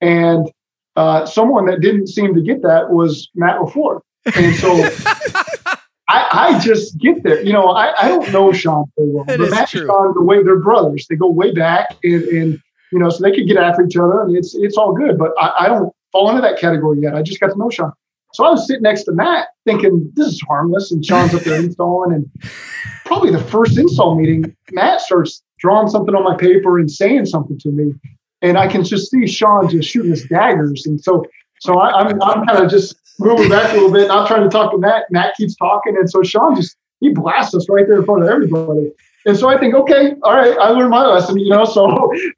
And uh, someone that didn't seem to get that was Matt LaFleur. And so. I, I just get there. You know, I, I don't know Sean very well. But Matt and Sean, the way they're brothers, they go way back and, and, you know, so they could get after each other and it's, it's all good, but I, I don't fall into that category yet. I just got to know Sean. So I was sitting next to Matt thinking this is harmless and Sean's up there installing, and probably the first install meeting, Matt starts drawing something on my paper and saying something to me. And I can just see Sean just shooting his daggers. And so, so I, I'm, I'm kind of just moving back a little bit, and I'm trying to talk to Matt. Matt keeps talking, and so Sean just he blasts us right there in front of everybody. And so I think, okay, all right, I learned my lesson, you know. So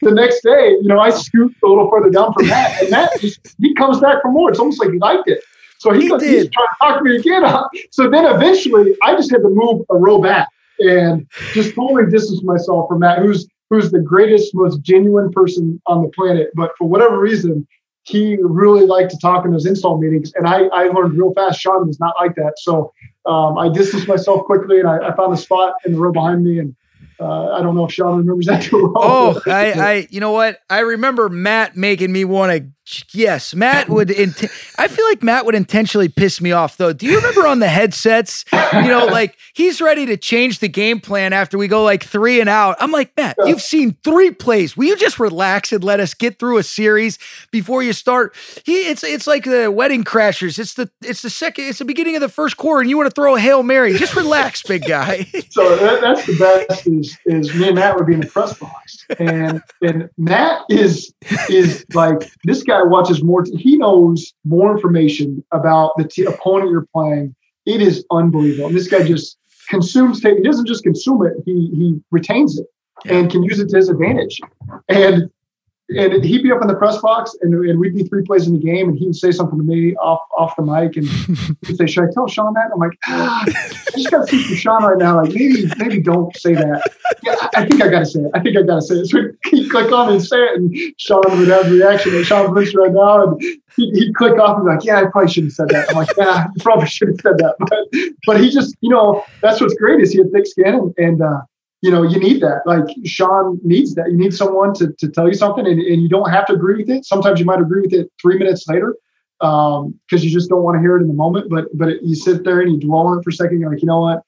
the next day, you know, I scoot a little further down from Matt, and Matt just he comes back for more. It's almost like he liked it. So he, he goes, he's trying to talk to me again. So then eventually, I just had to move a row back and just totally distance myself from Matt, who's who's the greatest, most genuine person on the planet. But for whatever reason, he really liked to talk in those install meetings. And I, I learned real fast, Sean was not like that. So um, I distanced myself quickly, and I, I found a spot in the row behind me. And uh, I don't know if Sean remembers that too well. Oh, I, I, you know what? I remember Matt making me want to, yes, Matt would, int- I feel like Matt would intentionally piss me off though. Do you remember on the headsets, you know, like he's ready to change the game plan after we go like three and out. I'm like, Matt, yeah. You've seen three plays. Will you just relax and let us get through a series before you start? He it's, it's like the Wedding Crashers. It's the, it's the second, it's the beginning of the first quarter and you want to throw a Hail Mary. Just relax, big guy. So that, that's the best is, is me and Matt would be in the press box. And, and Matt is, is like, this guy watches more. T- he knows more information about the t- opponent you're playing. It is unbelievable. And this guy just consumes tape. He doesn't just consume it. He he retains it yeah. and can use it to his advantage. And and he'd be up in the press box, and, and we'd be three plays in the game, and he'd say something to me off off the mic, and he'd say, "Should I tell Sean that?" And I'm like, ah, "I just got to speak to Sean right now. Like maybe maybe don't say that. Yeah, I, I think I got to say it. I think I got to say it." So he'd click on and say it, and Sean would have the reaction that Sean puts right now, and he'd, he'd click off and be like, "Yeah, I probably shouldn't have said that." I'm like, "Yeah, I probably should have said that." But but he just, you know, that's what's great is he had thick skin, and, and uh, you know, you need that. Like Sean needs that. You need someone to, to tell you something, and, and you don't have to agree with it. Sometimes you might agree with it three minutes later because um, you just don't want to hear it in the moment. But but it, you sit there and you dwell on it for a second. You're like, you know what?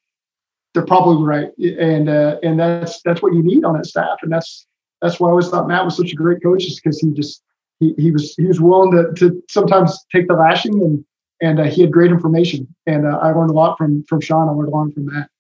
They're probably right. And uh, and that's that's what you need on that staff. And that's that's why I always thought Matt was such a great coach, is because he just he he was he was willing to to sometimes take the lashing, and and uh, he had great information. And uh, I learned a lot from from Sean. I learned a lot from Matt.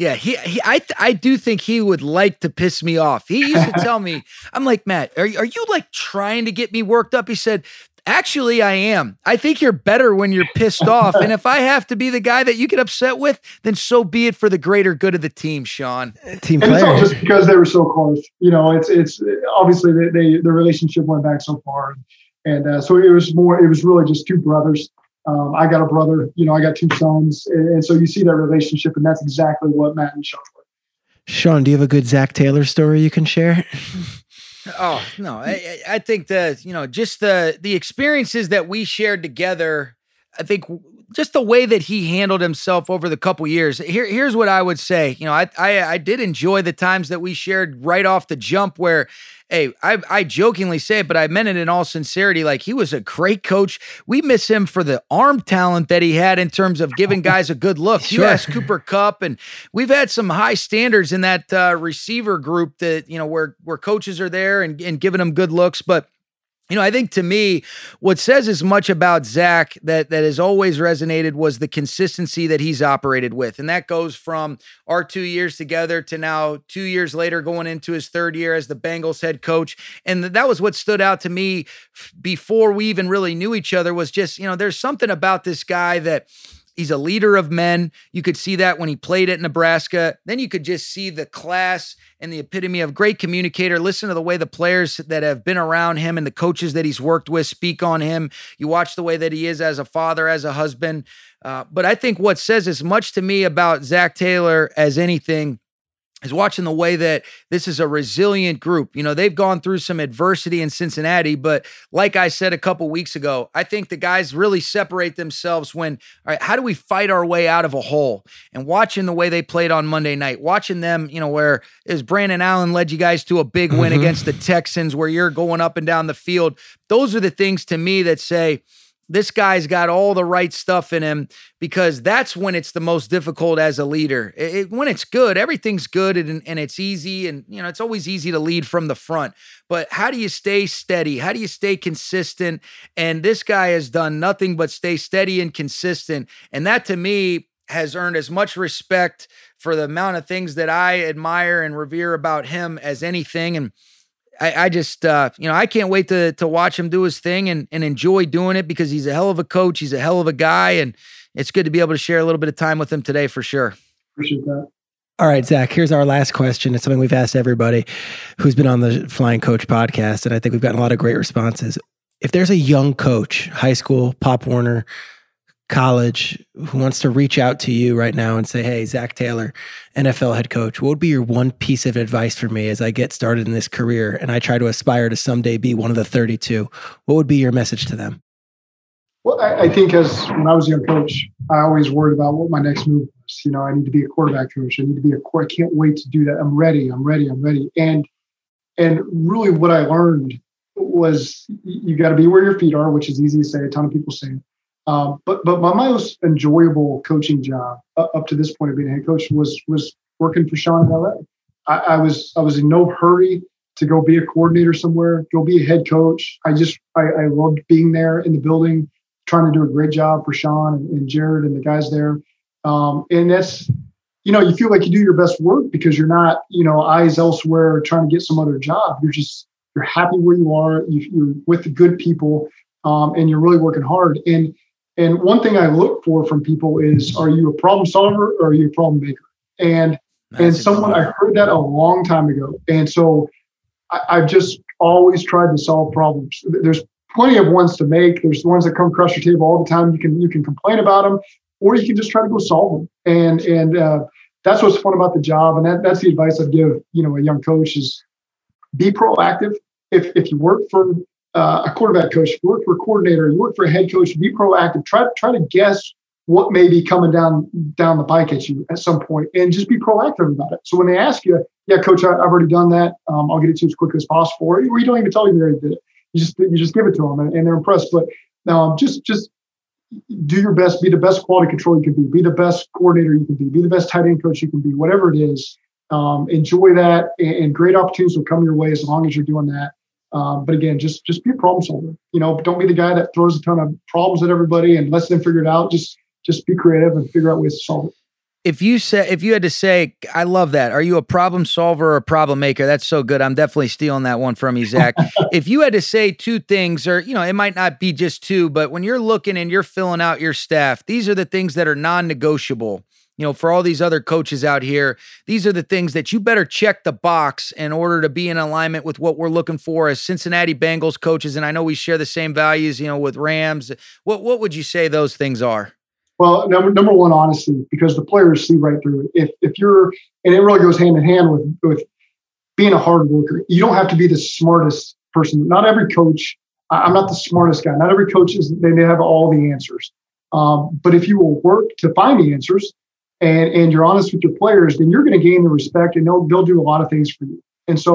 Yeah, he, he I I do think he would like to piss me off. He used to tell me, I'm like, "Matt, are you, are you like trying to get me worked up?" He said, "Actually, I am. I think you're better when you're pissed off. And if I have to be the guy that you get upset with, then so be it for the greater good of the team, Sean." Team and player. It's all just because they were so close. You know, it's it's obviously they, they the relationship went back so far, and uh, so it was more. It was really just two brothers. Um, I got a brother, you know, I got two sons. And, and so you see that relationship, and that's exactly what Matt and Sean were. Sean, do you have a good Zac Taylor story you can share? Oh, no, I, I think that, you know, just the, the experiences that we shared together, I think just the way that he handled himself over the couple years. Here, here's what I would say. You know, I, I, I did enjoy the times that we shared right off the jump where, hey, I, I jokingly say it, but I meant it in all sincerity. Like, he was a great coach. We miss him for the arm talent that he had in terms of giving guys a good look. Sure. You asked Cooper Kupp, and we've had some high standards in that uh, receiver group that, you know, where, where coaches are there and, and giving them good looks. But You know, I think to me, what says as much about Zac that, that has always resonated was the consistency that he's operated with. And that goes from our two years together to now two years later going into his third year as the Bengals head coach. And that was what stood out to me before we even really knew each other was just, you know, there's something about this guy that he's a leader of men. You could see that when he played at Nebraska. Then you could just see the class and the epitome of great communicator. Listen to the way the players that have been around him and the coaches that he's worked with speak on him. You watch the way that he is as a father, as a husband. Uh, but I think what says as much to me about Zac Taylor as anything is watching the way that this is a resilient group. You know, they've gone through some adversity in Cincinnati, but like I said a couple weeks ago, I think the guys really separate themselves when, all right, how do we fight our way out of a hole? And watching the way they played on Monday night, watching them, you know, where is Brandon Allen led you guys to a big mm-hmm. win against the Texans where you're going up and down the field. Those are the things to me that say, this guy's got all the right stuff in him, because that's when it's the most difficult as a leader. It, it, when it's good, everything's good and, and it's easy. And, you know, it's always easy to lead from the front. But how do you stay steady? How do you stay consistent? And this guy has done nothing but stay steady and consistent. And that, to me, has earned as much respect for the amount of things that I admire and revere about him as anything. And I, I just, uh, you know, I can't wait to to watch him do his thing and, and enjoy doing it, because he's a hell of a coach. He's a hell of a guy. And it's good to be able to share a little bit of time with him today for sure. Appreciate that. All right, Zac, here's our last question. It's something we've asked everybody who's been on the Flying Coach podcast, and I think we've gotten a lot of great responses. If there's a young coach, high school, Pop Warner, college, who wants to reach out to you right now and say, hey, Zac Taylor, N F L head coach, what would be your one piece of advice for me as I get started in this career and I try to aspire to someday be one of the thirty-two? What would be your message to them? Well, I, I think as when I was a young coach, I always worried about what my next move was. You know, I need to be a quarterback coach. I need to be a qu- I can't wait to do that. I'm ready. I'm ready. I'm ready. And, and really what I learned was you got to be where your feet are, which is easy to say. A ton of people say it. Um, but but my most enjoyable coaching job uh, up to this point of being a head coach was was working for Sean in L A. I, I was I was in no hurry to go be a coordinator somewhere, go be a head coach. I just I, I loved being there in the building, trying to do a great job for Sean and, and Jared and the guys there. Um, and that's, you know, you feel like you do your best work because you're not, you know, eyes elsewhere trying to get some other job. You're just you're happy where you are. You, you're with the good people, um, and you're really working hard. And And one thing I look for from people is, are you a problem solver or are you a problem maker? And That's and someone, I heard that a long time ago. And so I, I've just always tried to solve problems. There's plenty of ones to make. There's ones that come across your table all the time. You can you can complain about them, or you can just try to go solve them. And and uh, that's what's fun about the job. And that, that's the advice I'd give, you know, a young coach is be proactive. If if you work for Uh, a quarterback coach, you work for a coordinator, you work for a head coach, be proactive. Try, try to guess what may be coming down down the pike at you at some point, and just be proactive about it. So when they ask you, yeah, coach, I, I've already done that. Um, I'll get it to you as quick as possible. Or you don't even tell them you already did it. You just, you just give it to them, and, and they're impressed. But um, just, just do your best. Be the best quality control you can be. Be the best coordinator you can be. Be the best tight end coach you can be. Whatever it is, um, enjoy that, and, and great opportunities will come your way as long as you're doing that. Um, but again, just just be a problem solver. You know, don't be the guy that throws a ton of problems at everybody and lets them figure it out. Just just be creative and figure out ways to solve it. If you say, if you had to say, I love that. Are you a problem solver or a problem maker? That's so good. I'm definitely stealing that one from you, Zac. If you had to say two things, or, you know, it might not be just two, but when you're looking and you're filling out your staff, these are the things that are non-negotiable. You know, for all these other coaches out here, these are the things that you better check the box in order to be in alignment with what we're looking for as Cincinnati Bengals coaches. And I know we share the same values, you know, with Rams. What what would you say those things are? Well, number, number one, honesty, because the players see right through it. If if you're, and it really goes hand in hand with, with being a hard worker. You don't have to be the smartest person. Not every coach, I'm not the smartest guy. Not every coach is, they have all the answers. Um, but if you will work to find the answers, And and you're honest with your players, then you're going to gain the respect, and they'll they'll do a lot of things for you. And so,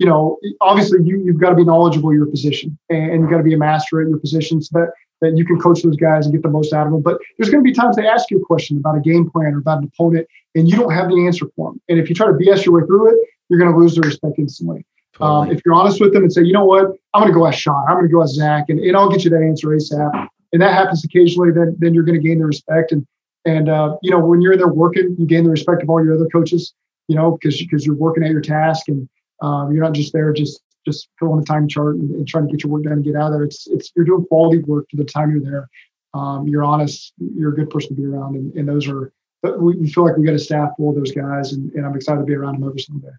you know, obviously you you've got to be knowledgeable of your position, and, and you've got to be a master at your position, so that that you can coach those guys and get the most out of them. But there's going to be times they ask you a question about a game plan or about an opponent, and you don't have the answer for them. And if you try to B S your way through it, you're going to lose their respect instantly. Totally. Um, if you're honest with them and say, you know what, I'm going to go ask Sean, I'm going to go ask Zach, and, and I'll get you that answer ASAP. And that happens occasionally, then then you're going to gain their respect. And, and uh, you know, when you're there working, you gain the respect of all your other coaches, you know, because because you're working at your task, and um, you're not just there just just filling the time chart and, and trying to get your work done and get out of there. It's, it's you're doing quality work for the time you're there. Um, you're honest, you're a good person to be around. And, and those are, we feel like we got a staff full of those guys, and, and I'm excited to be around them every single day.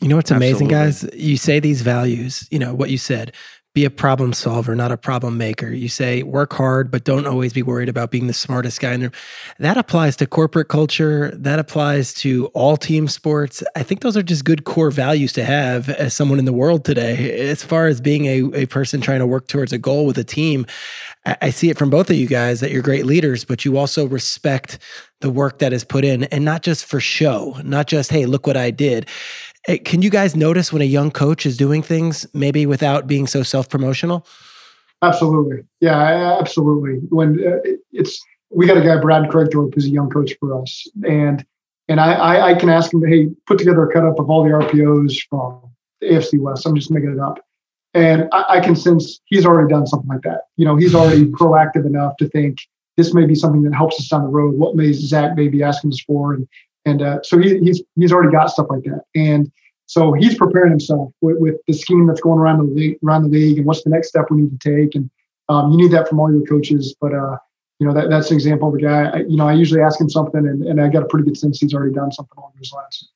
You know what's amazing, Absolutely. Guys? You say these values, you know, what you said, be a problem solver, not a problem maker. You say work hard, but don't always be worried about being the smartest guy in the room. That applies to corporate culture. That applies to all team sports. I think those are just good core values to have as someone in the world today, as far as being a, a person trying to work towards a goal with a team. I, I see it from both of you guys that you're great leaders, but you also respect the work that is put in, and not just for show, not just, hey, look what I did. Can you guys notice when a young coach is doing things maybe without being so self-promotional? Absolutely. Yeah, absolutely. When uh, it's, we got a guy, Brad Craigthorpe, who's a young coach for us. And, and I, I, I can ask him, hey, put together a cut up of all the R P Os from the A F C West. I'm just making it up. And I, I can sense he's already done something like that. You know, he's already proactive enough to think this may be something that helps us down the road. What may Zach may be asking us for? And, And uh, so he, he's he's already got stuff like that, and so he's preparing himself with, with the scheme that's going around the league, around the league, and what's the next step we need to take. And um, you need that from all your coaches, but uh, you know that that's an example of a guy. I, you know, I usually ask him something, and, and I got a pretty good sense he's already done something along those lines.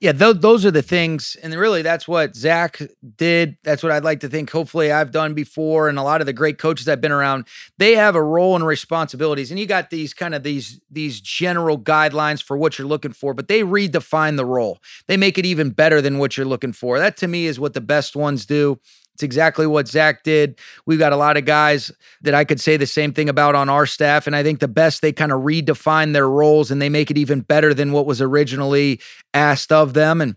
Yeah, those those are the things, and really that's what Zach did. That's what I'd like to think. Hopefully, I've done before, and a lot of the great coaches I've been around, they have a role and responsibilities, and you got these kind of these these general guidelines for what you're looking for, but they redefine the role. They make it even better than what you're looking for. That to me is what the best ones do. It's exactly what Zach did. We've got a lot of guys that I could say the same thing about on our staff. And I think the best, they kind of redefine their roles and they make it even better than what was originally asked of them. And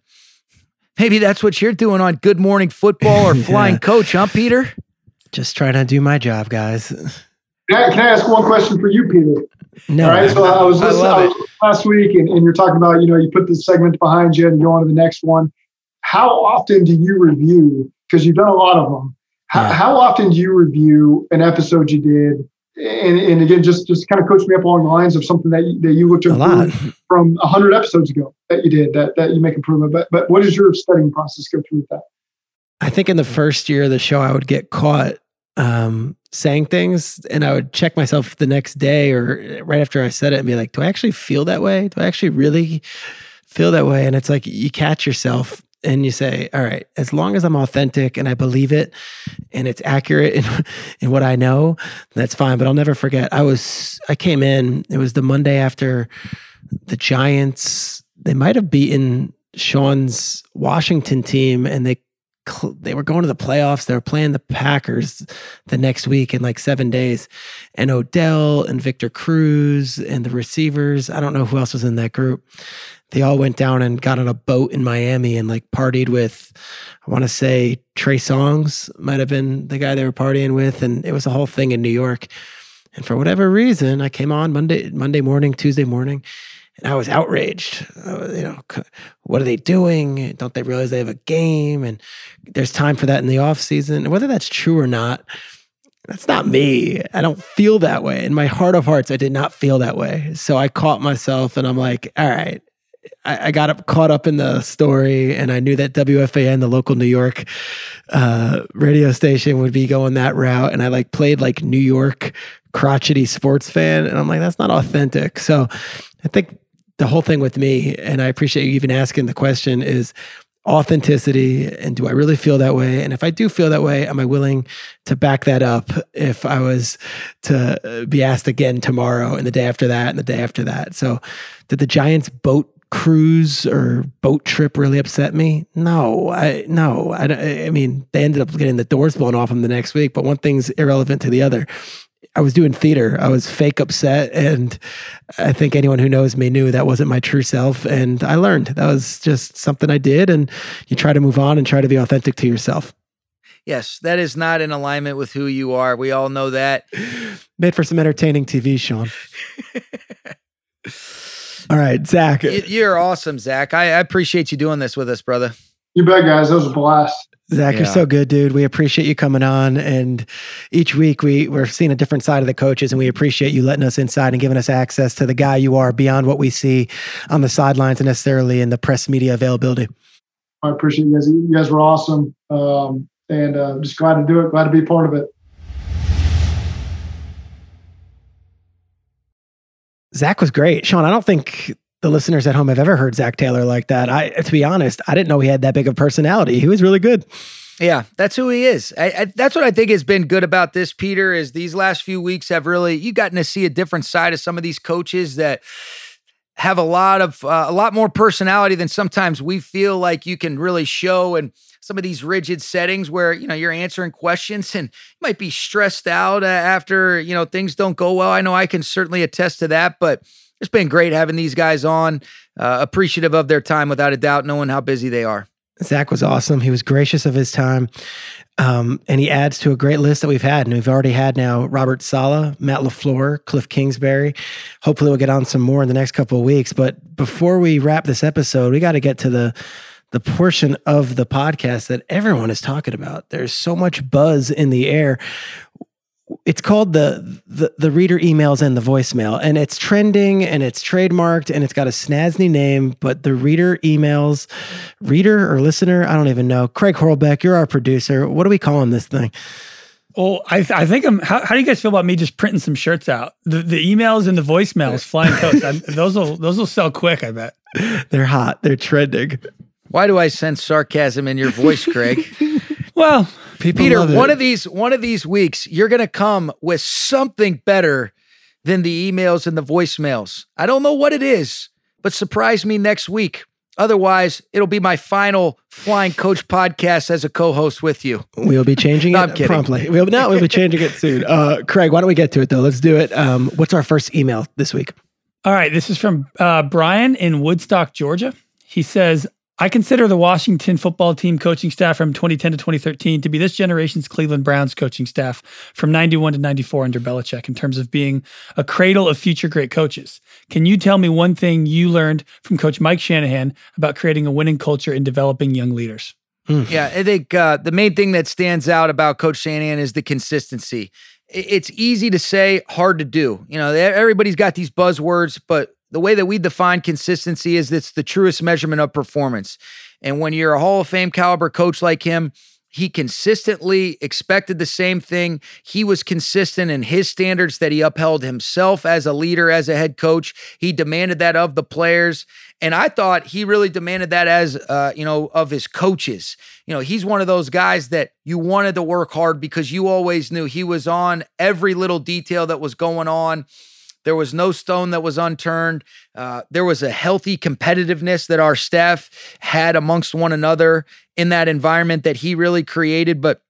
maybe that's what you're doing on Good Morning Football or Flying yeah. Coach, huh, Peter? Just trying to do my job, guys. Can I, can I ask one question for you, Peter? No. All right. So I was listening I was last week and, and you're talking about, you know, you put this segment behind you and go on to the next one. How often do you review? Because you've done a lot of them. How, yeah. how often do you review an episode you did? And, and again, just, just kind of coach me up along the lines of something that you, that you looked at from a hundred episodes ago that you did, that, that you make improvement. But, but what is your studying process go through with that? I think in the first year of the show, I would get caught um, saying things and I would check myself the next day or right after I said it and be like, do I actually feel that way? Do I actually really feel that way? And it's like, you catch yourself. And you say, all right, as long as I'm authentic and I believe it and it's accurate in, in what I know, that's fine. But I'll never forget. I was, I came in, it was the Monday after the Giants. They might've beaten Sean's Washington team and they, they were going to the playoffs. They were playing the Packers the next week in like seven days. And Odell and Victor Cruz and the receivers, I don't know who else was in that group. They all went down and got on a boat in Miami and like partied with, I want to say Trey Songz might have been the guy they were partying with. And it was a whole thing in New York. And for whatever reason, I came on Monday, Monday morning, Tuesday morning, and I was outraged. Uh, you know, what are they doing? Don't they realize they have a game? And there's time for that in the off season. And whether that's true or not, that's not me. I don't feel that way. In my heart of hearts, I did not feel that way. So I caught myself and I'm like, all right, I, I got up, caught up in the story and I knew that W F A N, the local New York uh, radio station would be going that route. And I like played like New York crotchety sports fan. And I'm like, that's not authentic. So I think the whole thing with me, and I appreciate you even asking the question, is authenticity. And do I really feel that way? And if I do feel that way, am I willing to back that up if I was to be asked again tomorrow and the day after that and the day after that? So did the Giants boat cruise or boat trip really upset me? No, I, no, I, I mean, they ended up getting the doors blown off them the next week, but one thing's irrelevant to the other. I was doing theater. I was fake upset. And I think anyone who knows me knew that wasn't my true self. And I learned that was just something I did. And you try to move on and try to be authentic to yourself. Yes, that is not in alignment with who you are. We all know that. Made for some entertaining T V, Sean. All right, Zach. You're awesome, Zach. I, I appreciate you doing this with us, brother. You bet, guys. That was a blast. Zac, yeah. You're so good, dude. We appreciate you coming on. And each week we, we're seeing a different side of the coaches, and we appreciate you letting us inside and giving us access to the guy you are beyond what we see on the sidelines and necessarily in the press media availability. I appreciate you guys. You guys were awesome. Um, and uh, just glad to do it. Glad to be part of it. Zac was great. Sean, I don't think the listeners at home have ever heard Zac Taylor like that. I, to be honest, I didn't know he had that big of a personality. He was really good. Yeah, that's who he is. I, I, that's what I think has been good about this, Peter, is these last few weeks have really, you've gotten to see a different side of some of these coaches that have a lot of, uh, a lot more personality than sometimes we feel like you can really show. And some of these rigid settings where, you know, you're answering questions and you might be stressed out uh, after, you know, things don't go well. I know I can certainly attest to that, but it's been great having these guys on, uh, appreciative of their time without a doubt, knowing how busy they are. Zac was awesome. He was gracious of his time. Um, and he adds to a great list that we've had, and we've already had now Robert Saleh, Matt LaFleur, Kliff Kingsbury. Hopefully we'll get on some more in the next couple of weeks. But before we wrap this episode, we got to get to the the portion of the podcast that everyone is talking about. There's so much buzz in the air. It's called the, the the reader emails and the voicemail, and it's trending and it's trademarked and it's got a snazzy name, but the reader emails, reader or listener, I don't even know. Craig Horlbeck, you're our producer. What are we calling this thing? Well, I, th- I think I'm, how, how do you guys feel about me just printing some shirts out? The, the emails and the voicemails, Flying Coach, those will, those will sell quick, I bet. They're hot. They're trending. Why do I sense sarcasm in your voice, Craig? Well, people, Peter, one of these one of these weeks, you're going to come with something better than the emails and the voicemails. I don't know what it is, but surprise me next week. Otherwise, it'll be my final Flying Coach podcast as a co-host with you. We'll be changing no, it I'm kidding. promptly. We'll, no, we'll be changing it soon. Uh, Craig, why don't we get to it, though? Let's do it. Um, what's our first email this week? All right. This is from uh, Brian in Woodstock, Georgia. He says, I consider the Washington football team coaching staff from twenty ten to twenty thirteen to be this generation's Cleveland Browns coaching staff from ninety-one to ninety-four under Belichick in terms of being a cradle of future great coaches. Can you tell me one thing you learned from Coach Mike Shanahan about creating a winning culture and developing young leaders? Mm. Yeah, I think uh, the main thing that stands out about Coach Shanahan is the consistency. It's easy to say, hard to do. You know, everybody's got these buzzwords, but the way that we define consistency is it's the truest measurement of performance. And when you're a Hall of Fame caliber coach like him, he consistently expected the same thing. He was consistent in his standards that he upheld himself as a leader, as a head coach. He demanded that of the players. And I thought he really demanded that as, uh, you know, of his coaches. You know, he's one of those guys that you wanted to work hard because you always knew he was on every little detail that was going on. There was no stone that was unturned. Uh, there was a healthy competitiveness that our staff had amongst one another in that environment that he really created. But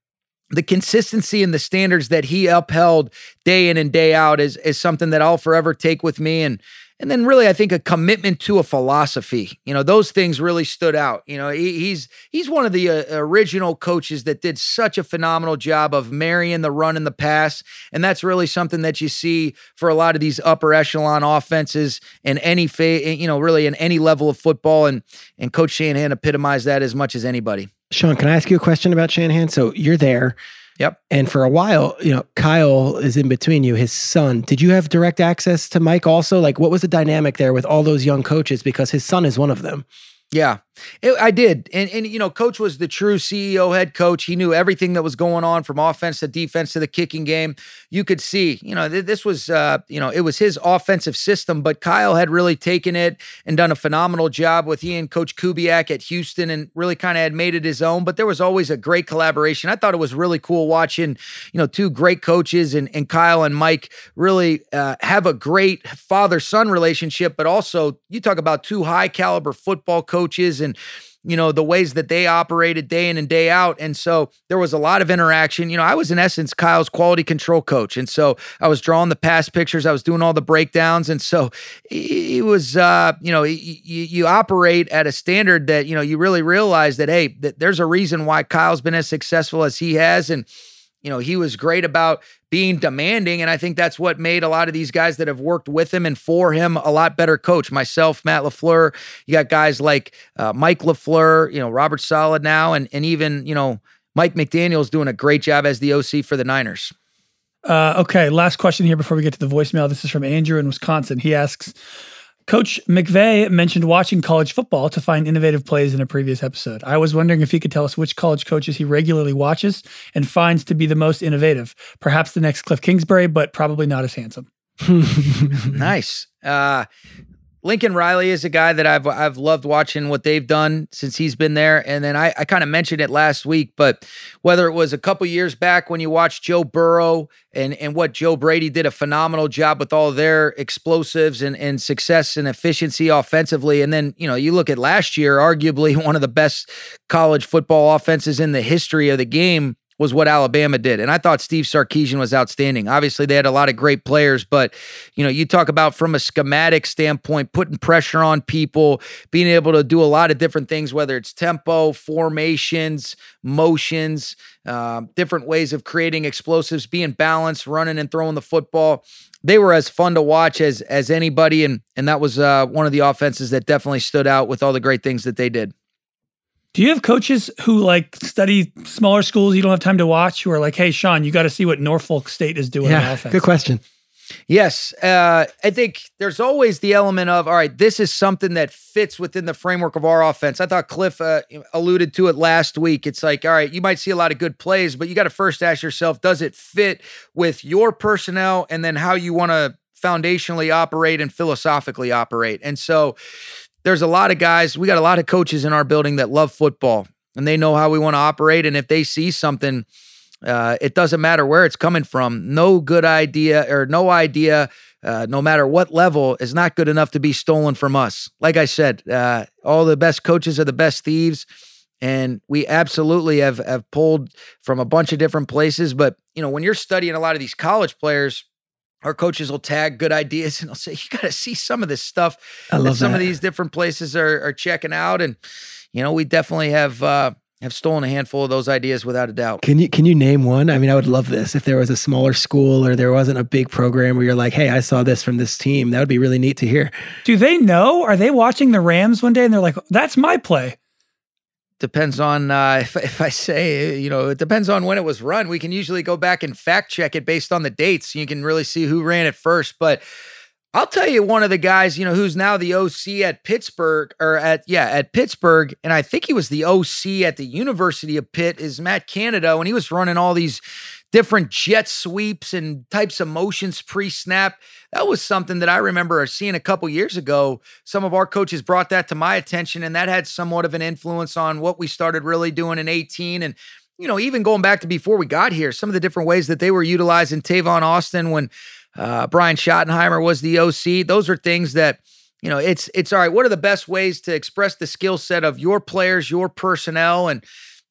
the consistency and the standards that he upheld day in and day out is, is something that I'll forever take with me. And and then really, I think a commitment to a philosophy. You know, those things really stood out. You know, he, he's he's one of the uh, original coaches that did such a phenomenal job of marrying the run and the pass. And that's really something that you see for a lot of these upper echelon offenses in any, fa- you know, really in any level of football. And, and Coach Shanahan epitomized that as much as anybody. Sean, can I ask you a question about Shanahan? So you're there. Yep. And for a while, you know, Kyle is in between you, his son. Did you have direct access to Mike also? Like, what was the dynamic there with all those young coaches? Because his son is one of them. Yeah, it, I did. And, and, you know, Coach was the true C E O head coach. He knew everything that was going on from offense to defense to the kicking game. You could see, you know, th- this was, uh, you know, it was his offensive system, but Kyle had really taken it and done a phenomenal job with he and Coach Kubiak at Houston and really kind of had made it his own, but there was always a great collaboration. I thought it was really cool watching, you know, two great coaches and, and Kyle and Mike really uh, have a great father-son relationship, but also you talk about two high caliber football coaches coaches and, you know, the ways that they operated day in and day out. And so there was a lot of interaction. You know, I was in essence, Kyle's quality control coach. And so I was drawing the pass pictures. I was doing all the breakdowns. And so it was, uh, you know, you, you operate at a standard that, you know, you really realize that, hey, that there's a reason why Kyle's been as successful as he has. And, You know, he was great about being demanding, and I think that's what made a lot of these guys that have worked with him and for him a lot better coach. Myself, Matt LaFleur, you got guys like uh, Mike LaFleur, you know, Robert Saleh now, and and even, you know, Mike McDaniel's doing a great job as the O C for the Niners. Uh, okay, last question here before we get to the voicemail. This is from Andrew in Wisconsin. He asks, Coach McVay mentioned watching college football to find innovative plays in a previous episode. I was wondering if he could tell us which college coaches he regularly watches and finds to be the most innovative. Perhaps the next Kliff Kingsbury, but probably not as handsome. Nice. Uh, Lincoln Riley is a guy that I've I've loved watching what they've done since he's been there. And then I, I kind of mentioned it last week, but whether it was a couple years back when you watched Joe Burrow and, and what Joe Brady did a phenomenal job with all their explosives and, and success and efficiency offensively. And then, you know, you look at last year, arguably one of the best college football offenses in the history of the game was what Alabama did. And I thought Steve Sarkisian was outstanding. Obviously, they had a lot of great players, but, you know, you talk about from a schematic standpoint, putting pressure on people, being able to do a lot of different things, whether it's tempo, formations, motions, uh, different ways of creating explosives, being balanced, running and throwing the football. They were as fun to watch as as anybody, and, and that was uh, one of the offenses that definitely stood out with all the great things that they did. Do you have coaches who like study smaller schools you don't have time to watch who are like, hey, Sean, you got to see what Norfolk State is doing yeah, on offense? Good question. Yes. Uh, I think there's always the element of, all right, this is something that fits within the framework of our offense. I thought Kliff uh, alluded to it last week. It's like, all right, you might see a lot of good plays, but you got to first ask yourself, does it fit with your personnel and then how you want to foundationally operate and philosophically operate? And so there's a lot of guys, we got a lot of coaches in our building that love football and they know how we want to operate. And if they see something, uh, it doesn't matter where it's coming from. No good idea or no idea, uh, no matter what level, is not good enough to be stolen from us. Like I said, uh, all the best coaches are the best thieves. And we absolutely have, have pulled from a bunch of different places. But, you know, when you're studying a lot of these college players, our coaches will tag good ideas and they'll say, you got to see some of this stuff I love that some that. of these different places are, are checking out. And, you know, we definitely have uh, have stolen a handful of those ideas without a doubt. Can you can you name one? I mean, I would love this. If there was a smaller school or there wasn't a big program where you're like, hey, I saw this from this team, that would be really neat to hear. Do they know? Are they watching the Rams one day and they're like, that's my play? Depends on uh, if if I say, you know, it depends on when it was run. We can usually go back and fact check it based on the dates. You can really see who ran it first. But I'll tell you, one of the guys, you know, who's now the O C at Pittsburgh or at yeah at Pittsburgh, and I think he was the O C at the University of Pitt, is Matt Canada, and he was running all these different jet sweeps and types of motions pre-snap. That was something that I remember seeing a couple years ago. Some of our coaches brought that to my attention, and that had somewhat of an influence on what we started really doing in eighteen. And, you know, even going back to before we got here, some of the different ways that they were utilizing Tavon Austin when uh, Brian Schottenheimer was the O C. Those are things that, you know, it's, it's all right, what are the best ways to express the skill set of your players, your personnel? And,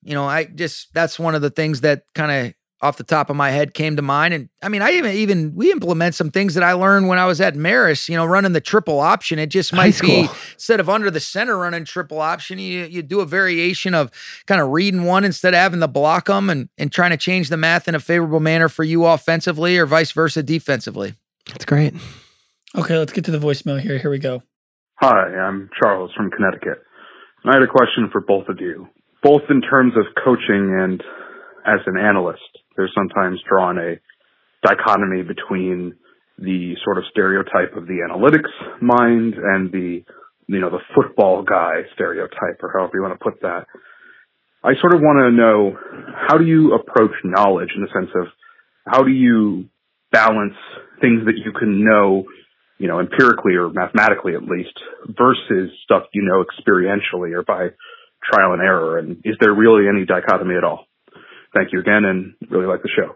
you know, I just, that's one of the things that kind of off the top of my head came to mind. And I mean, I even, even, we implement some things that I learned when I was at Marist, you know, running the triple option. It just might be, instead of under the center running triple option, you you do a variation of kind of reading one instead of having to block them and, and trying to change the math in a favorable manner for you offensively or vice versa defensively. That's great. Okay. Let's get to the voicemail here. Here we go. Hi, I'm Charles from Connecticut. And I had a question for both of you, both in terms of coaching and as an analyst. They're sometimes drawn a dichotomy between the sort of stereotype of the analytics mind and the, you know, the football guy stereotype, or however you want to put that. I sort of want to know, how do you approach knowledge in the sense of how do you balance things that you can know, you know, empirically or mathematically at least, versus stuff you know experientially or by trial and error? And is there really any dichotomy at all? Thank you again, and really like the show.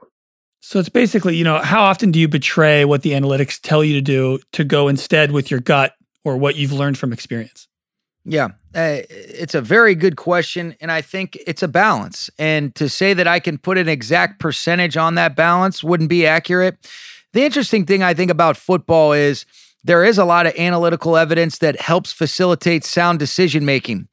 So it's basically, you know, how often do you betray what the analytics tell you to do to go instead with your gut or what you've learned from experience? Yeah, uh, it's a very good question, and I think it's a balance. And to say that I can put an exact percentage on that balance wouldn't be accurate. The interesting thing I think about football is there is a lot of analytical evidence that helps facilitate sound decision-making.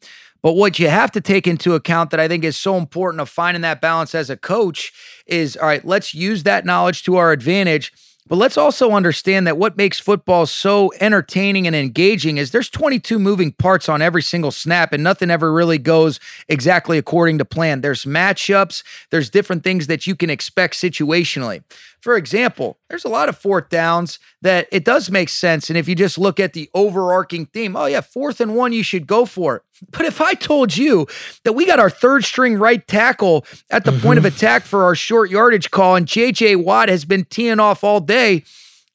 But what you have to take into account that I think is so important of finding that balance as a coach is, all right, let's use that knowledge to our advantage. But let's also understand that what makes football so entertaining and engaging is there's twenty-two moving parts on every single snap, and nothing ever really goes exactly according to plan. There's matchups. There's different things that you can expect situationally. For example, there's a lot of fourth downs that it does make sense. And if you just look at the overarching theme, oh yeah, fourth and one, you should go for it. But if I told you that we got our third string right tackle at the mm-hmm. point of attack for our short yardage call, and J J Watt has been teeing off all day,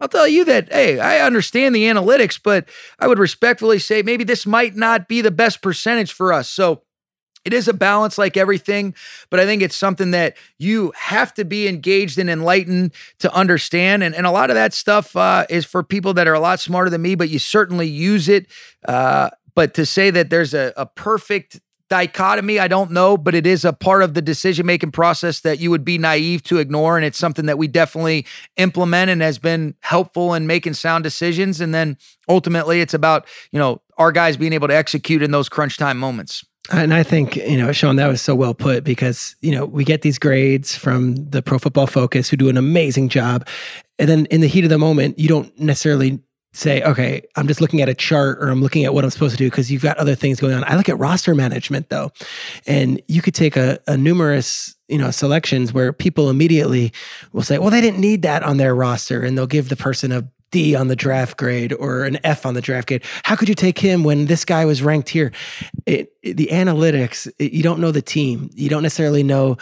I'll tell you that, hey, I understand the analytics, but I would respectfully say maybe this might not be the best percentage for us. So it is a balance like everything, but I think it's something that you have to be engaged and enlightened to understand. And, and a lot of that stuff uh, is for people that are a lot smarter than me, but you certainly use it. Uh, But to say that there's a, a perfect dichotomy, I don't know, but it is a part of the decision-making process that you would be naive to ignore, and it's something that we definitely implement and has been helpful in making sound decisions. And then ultimately, it's about, you know, our guys being able to execute in those crunch time moments. And I think, you know, Sean, that was so well put, because, you know, we get these grades from the Pro Football Focus who do an amazing job. And then in the heat of the moment, you don't necessarily say, okay, I'm just looking at a chart, or I'm looking at what I'm supposed to do, because you've got other things going on. I look at roster management though, and you could take a, a numerous, you know, selections where people immediately will say, well, they didn't need that on their roster. And they'll give the person a D on the draft grade or an F on the draft grade. How could you take him when this guy was ranked here? It, it, the analytics, it, you don't know the team. You don't necessarily know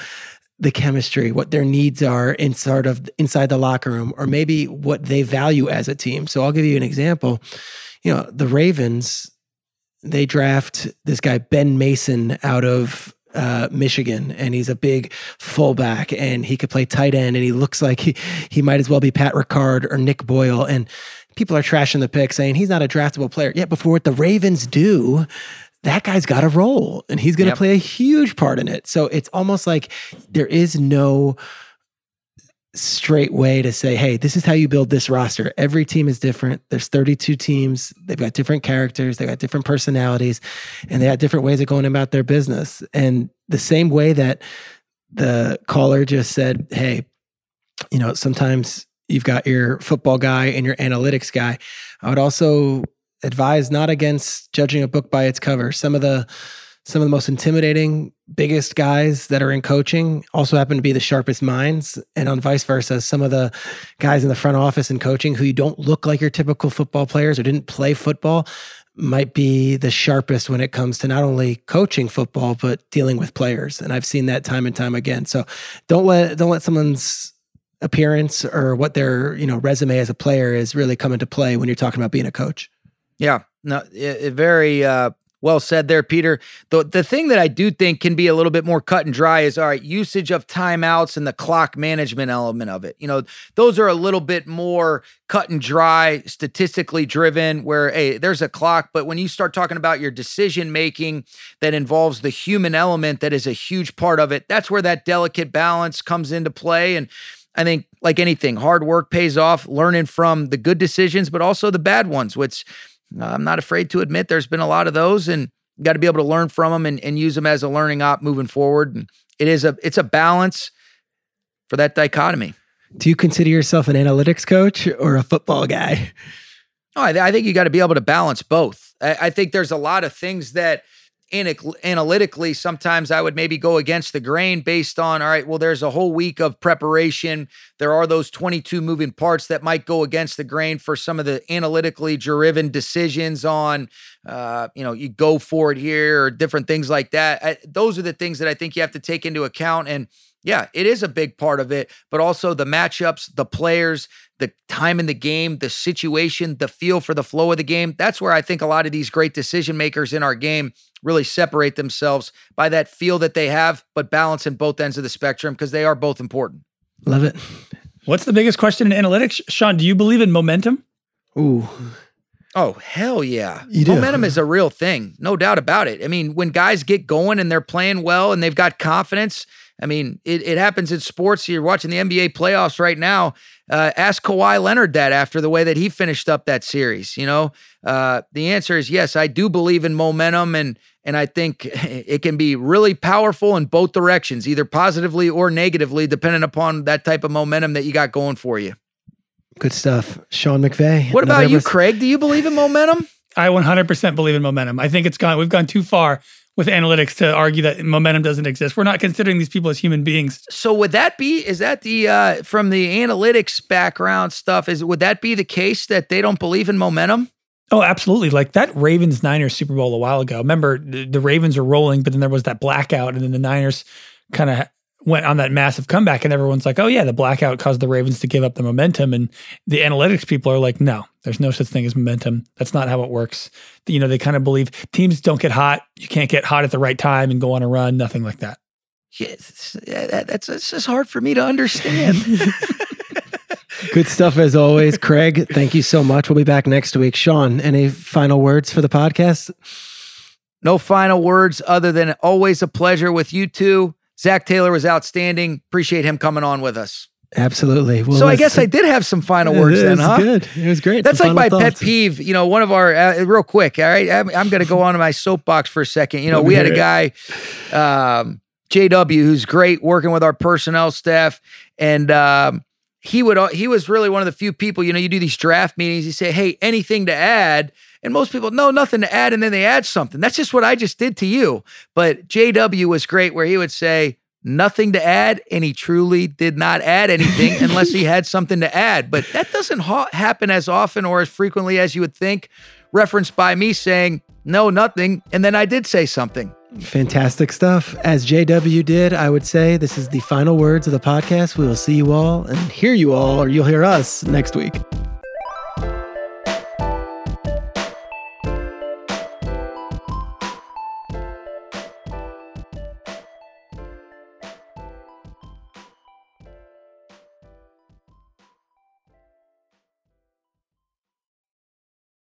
the chemistry, what their needs are inside of inside the locker room, or maybe what they value as a team. So I'll give you an example. You know, the Ravens, they draft this guy, Ben Mason, out of uh, Michigan, and he's a big fullback, and he could play tight end, and he looks like he, he might as well be Pat Ricard or Nick Boyle. And people are trashing the pick, saying he's not a draftable player. Yet before what the Ravens do, that guy's got a role, and he's going to yep. play a huge part in it. So it's almost like there is no straight way to say, hey, this is how you build this roster. Every team is different. There's thirty-two teams. They've got different characters. They've got different personalities, and they have different ways of going about their business. And the same way that the caller just said, hey, you know, sometimes you've got your football guy and your analytics guy. I would also advise not against judging a book by its cover. Some of the some of the most intimidating, biggest guys that are in coaching also happen to be the sharpest minds, and on vice versa. Some of the guys in the front office and coaching who you don't look like your typical football players or didn't play football might be the sharpest when it comes to not only coaching football, but dealing with players. And I've seen that time and time again. So don't let don't let someone's appearance or what their, you know, resume as a player is really come into play when you're talking about being a coach. Yeah, no, it, it very uh, well said there, Peter. The, the thing that I do think can be a little bit more cut and dry is, all right, usage of timeouts and the clock management element of it. You know, those are a little bit more cut and dry, statistically driven, where, hey, there's a clock. But when you start talking about your decision making that involves the human element, that is a huge part of it. That's where that delicate balance comes into play. And I think, like anything, hard work pays off, learning from the good decisions, but also the bad ones, which I'm not afraid to admit there's been a lot of those, and you got to be able to learn from them and, and use them as a learning op moving forward. And it is a, it's a balance for that dichotomy. Do you consider yourself an analytics coach or a football guy? Oh, I, th- I think you got to be able to balance both. I, I think there's a lot of things that Analy- analytically, sometimes I would maybe go against the grain based on, all right, well, there's a whole week of preparation. There are those twenty-two moving parts that might go against the grain for some of the analytically driven decisions on, uh, you know, you go for it here or different things like that. I, those are the things that I think you have to take into account. And yeah, it is a big part of it, but also the matchups, the players, the time in the game, the situation, the feel for the flow of the game. That's where I think a lot of these great decision makers in our game really separate themselves by that feel that they have, but balance in both ends of the spectrum because they are both important. Love it. What's the biggest question in analytics? Sean, do you believe in momentum? Ooh. Oh, hell yeah. You do. Momentum is a real thing. No doubt about it. I mean, when guys get going and they're playing well and they've got confidence, I mean, it, it happens in sports. You're watching the N B A playoffs right now. Uh, ask Kawhi Leonard that after the way that he finished up that series. You know, uh, the answer is yes, I do believe in momentum, and and I think it can be really powerful in both directions, either positively or negatively, depending upon that type of momentum that you got going for you. Good stuff. Sean McVay. What about you, Craig? Do you believe in momentum? I one hundred percent believe in momentum. I think it's gone. We've gone too far with analytics to argue that momentum doesn't exist. We're not considering these people as human beings. So would that be, is that the, uh, from the analytics background stuff, is would that be the case that they don't believe in momentum? Oh, absolutely. Like that Ravens-Niners Super Bowl a while ago. Remember, the, the Ravens were rolling, but then there was that blackout, and then the Niners kind of went on that massive comeback, and everyone's like, oh yeah, the blackout caused the Ravens to give up the momentum. And the analytics people are like, no, there's no such thing as momentum. That's not how it works. You know, they kind of believe teams don't get hot. You can't get hot at the right time and go on a run, nothing like that. Yeah, it's, that's it's just hard for me to understand. Good stuff as always. Craig, thank you so much. We'll be back next week. Sean, any final words for the podcast? No final words other than always a pleasure with you two. Zac Taylor was outstanding. Appreciate him coming on with us. Absolutely. Well, so I guess I did have some final words then, huh? It was good. It was great. That's like my pet peeve. You know, one of our, uh, real quick, all right? I'm, I'm going to go on to my soapbox for a second. You know, we had a guy, um, J W, who's great working with our personnel staff. And um, he would, he was really one of the few people, you know, you do these draft meetings, you say, hey, anything to add? And most people, no, nothing to add, and then they add something. That's just what I just did to you. But J W was great where he would say, nothing to add, and he truly did not add anything unless he had something to add. But that doesn't ha- happen as often or as frequently as you would think, referenced by me saying, no, nothing, and then I did say something. Fantastic stuff. As J W did, I would say this is the final words of the podcast. We will see you all and hear you all, or you'll hear us next week.